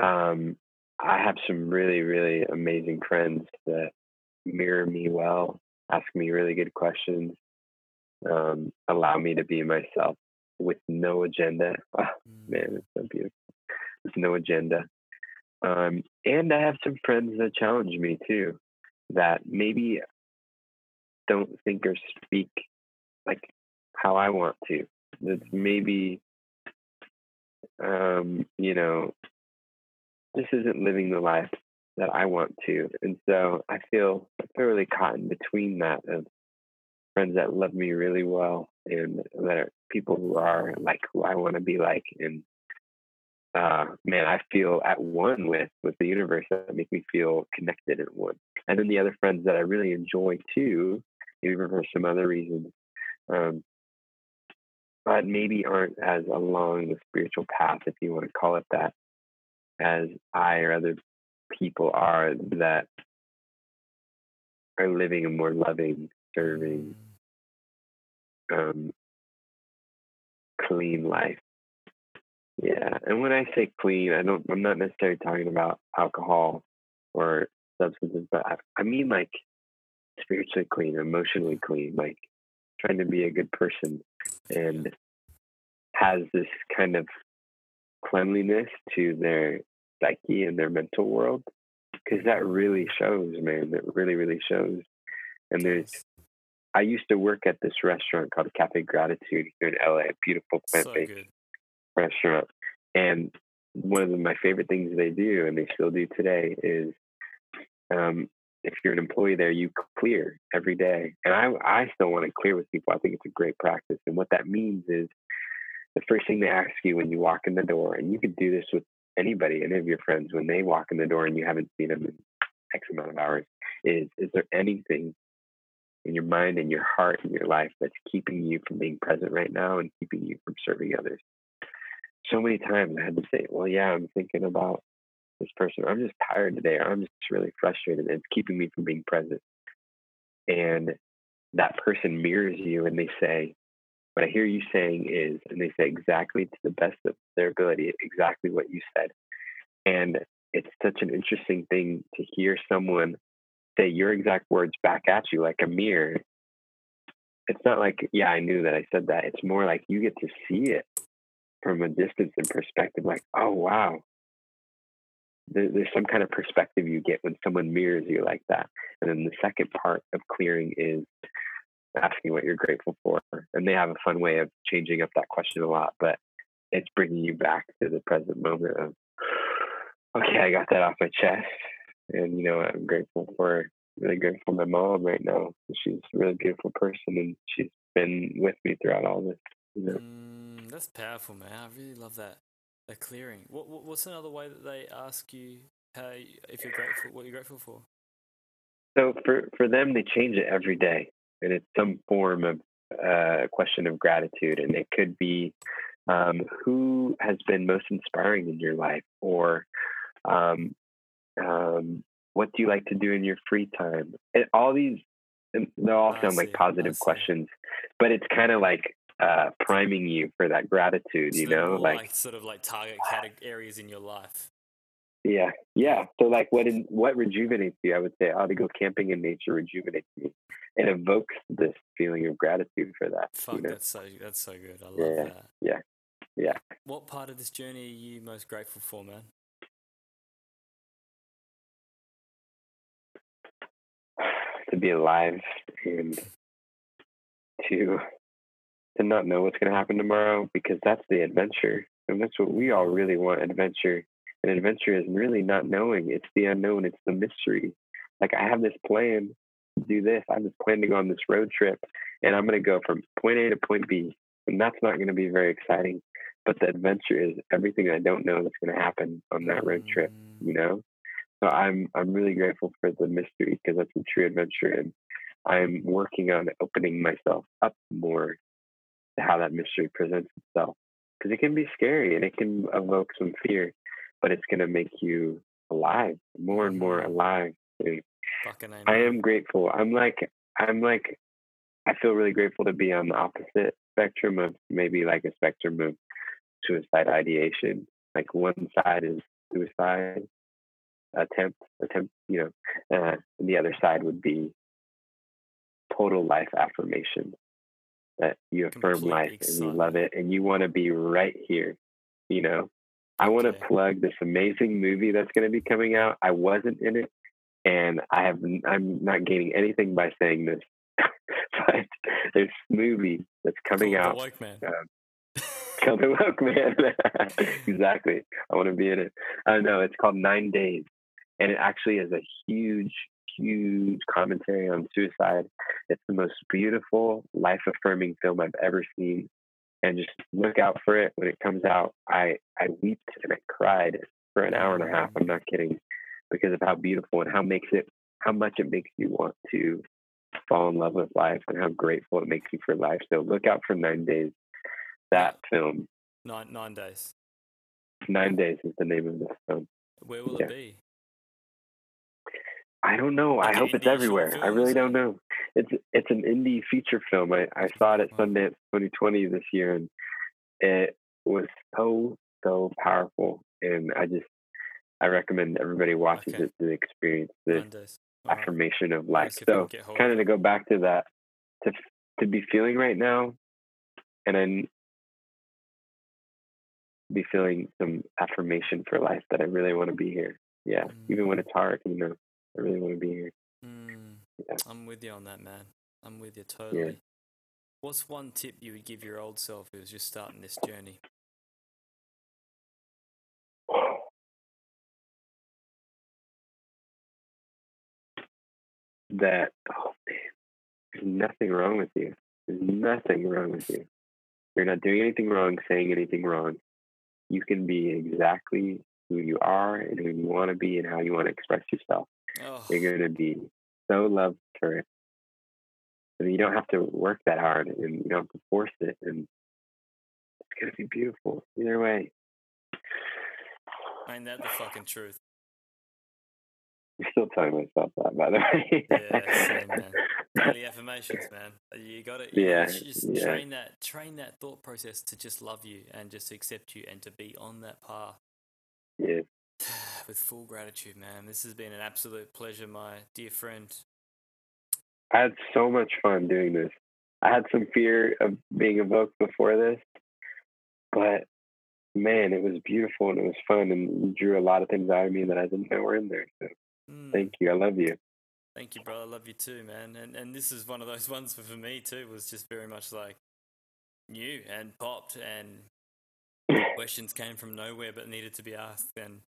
I have some really, really amazing friends that mirror me well, ask me really good questions, allow me to be myself with no agenda. Oh, man, it's so beautiful. There's no agenda. And I have some friends that challenge me too, that maybe don't think or speak like how I want to. That maybe, you know, this isn't living the life that I want to. And so I feel thoroughly caught in between that of friends that love me really well and that are people who are like who I want to be like. And man, I feel at one with the universe, that make me feel connected at one. And then the other friends that I really enjoy too, even for some other reasons, but maybe aren't as along the spiritual path, if you want to call it that, as I or other people are that are living a more loving, serving, clean life. Yeah. And when I say clean, I'm not necessarily talking about alcohol or substances, but I mean like spiritually clean, emotionally clean, like trying to be a good person, and has this kind of cleanliness to their psyche and their mental world, because that really shows, man. That really, really shows. And I used to work at this restaurant called Cafe Gratitude here in LA, a beautiful plant-based restaurant. And one of my favorite things they do, and they still do today, is if you're an employee there, you clear every day. And I still want to clear with people. I think it's a great practice. And what that means is the first thing they ask you when you walk in the door, and you could do this with anybody, any of your friends, when they walk in the door and you haven't seen them in X amount of hours, is there anything in your mind and your heart and your life that's keeping you from being present right now and keeping you from serving others? So many times I had to say, well, yeah, I'm thinking about this person. I'm just tired today. Or I'm just really frustrated. It's keeping me from being present. And that person mirrors you and they say, what I hear you saying is, and they say exactly to the best of their ability, exactly what you said. And it's such an interesting thing to hear someone say your exact words back at you like a mirror. It's not like, yeah, I knew that I said that. It's more like you get to see it from a distance and perspective, like, oh, wow. There's some kind of perspective you get when someone mirrors you like that. And then the second part of clearing is asking what you're grateful for. And they have a fun way of changing up that question a lot, but it's bringing you back to the present moment of, okay, I got that off my chest. And, you know, I'm really grateful for my mom right now. She's a really beautiful person, and she's been with me throughout all this, you know. That's powerful, man. I really love that. A clearing. What's another way that they ask you if you're grateful, what you're grateful for? So for them, they change it every day, and it's some form of a question of gratitude, and it could be who has been most inspiring in your life, or what do you like to do in your free time? And all these, they all sound like positive questions, but it's kind of like priming you for that gratitude, you know, like sort of like target areas in your life. Yeah. So like what rejuvenates you? I would say, to go camping in nature rejuvenates me and evokes this feeling of gratitude for that. Fuck, you know? That's so good. I love that. Yeah. What part of this journey are you most grateful for, man? To be alive and to not know what's going to happen tomorrow, because that's the adventure. And that's what we all really want, adventure. And adventure is really not knowing. It's the unknown. It's the mystery. Like, I have this plan to do this. I have this plan to go on this road trip, and I'm going to go from point A to point B. And that's not going to be very exciting. But the adventure is everything I don't know that's going to happen on that road trip, you know? So I'm really grateful for the mystery, because that's the true adventure. And I'm working on opening myself up more to how that mystery presents itself, because it can be scary and it can evoke some fear, but it's going to make you alive, more and more alive. I am grateful. I'm like, I feel really grateful to be on the opposite spectrum of maybe like a spectrum of suicide ideation. Like, one side is suicide attempt, you know, and the other side would be total life affirmation. That you affirm life and you love it and you want to be right here, you know. I want to plug this amazing movie that's going to be coming out. I wasn't in it, and I'm not gaining anything by saying this, but this movie that's coming out, The Woke Man. Called The Woke Man. Exactly. I want to be in it. I know it's called 9 Days, and it actually is a huge commentary on suicide. It's the most beautiful, life-affirming film I've ever seen, and just look out for it when it comes out. I weeped and I cried for an hour and a half. I'm not kidding, because of how beautiful and how much it makes you want to fall in love with life, and how grateful it makes you for life. So look out for 9 Days. That film. Nine days. 9 Days is the name of this film. Where will it be? I don't know. I hope it's everywhere. I really don't know. It's an indie feature film. I saw it at Sundance 2020 this year, and it was so powerful. And I just I recommend everybody watches it to experience this affirmation of life. So kind of to go back to that, to be feeling right now, and then be feeling some affirmation for life that I really want to be here. Yeah. Even when it's hard, you know, I really want to be here. Yeah. I'm with you on that, man. I'm with you totally. Yeah. What's one tip you would give your old self who was just starting this journey? There's nothing wrong with you. There's nothing wrong with you. You're not doing anything wrong, saying anything wrong. You can be exactly who you are and who you want to be and how you want to express yourself. You're going to be so loved for it. And you don't have to work that hard, and you don't have to force it, and it's going to be beautiful either way. Ain't that the fucking truth? I'm still telling myself that, by the way. Yeah, same, man. Daily affirmations, man. You got it. You just train that thought process to just love you and just accept you and to be on that path. Yeah. With full gratitude, man. This has been an absolute pleasure, my dear friend. I had so much fun doing this. I had some fear of being evoked before this, but man, it was beautiful and it was fun, and you drew a lot of things out of me that I didn't know were in there. So thank you. I love you. Thank you, brother. I love you too, man. And this is one of those ones for me too, was just very much like new and popped, and questions came from nowhere but needed to be asked. And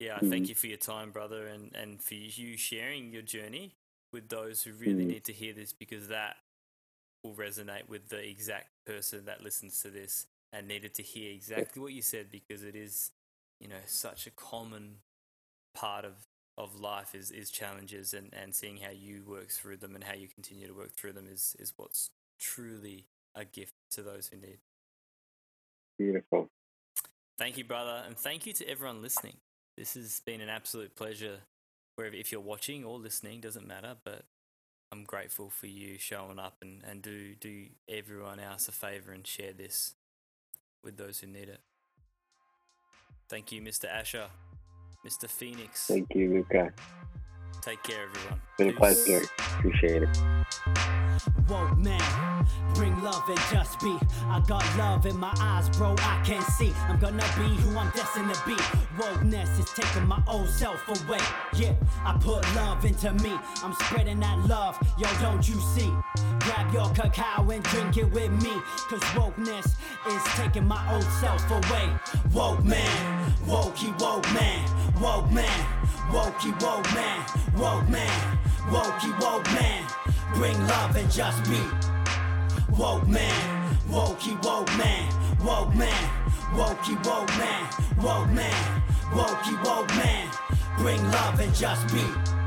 yeah, I thank you for your time, brother, and for you sharing your journey with those who really need to hear this, because that will resonate with the exact person that listens to this and needed to hear exactly what you said, because it is, you know, such a common part of life is challenges, and seeing how you work through them and how you continue to work through them is what's truly a gift to those who need. Beautiful. Thank you, brother, and thank you to everyone listening. This has been an absolute pleasure. Wherever, if you're watching or listening, doesn't matter, but I'm grateful for you showing up, and do everyone else a favor and share this with those who need it. Thank you, Mr. Asher, Mr. Phoenix. Thank you, Luka. Take care, everyone. It's been a pleasure. Appreciate it. Woke man, bring love and just be. I got love in my eyes, bro, I can see. I'm gonna be who I'm destined to be. Wokeness is taking my old self away. Yeah, I put love into me. I'm spreading that love, yo, don't you see? Grab your cacao and drink it with me, cause wokeness is taking my old self away. Woke man, wokey woke man, woke man, wokey woke man, woke man, wokey woke man. Bring love and just be. Woke man, wokey woke man, woke man, wokey woke man, woke man, wokey woke man. Bring love and just be.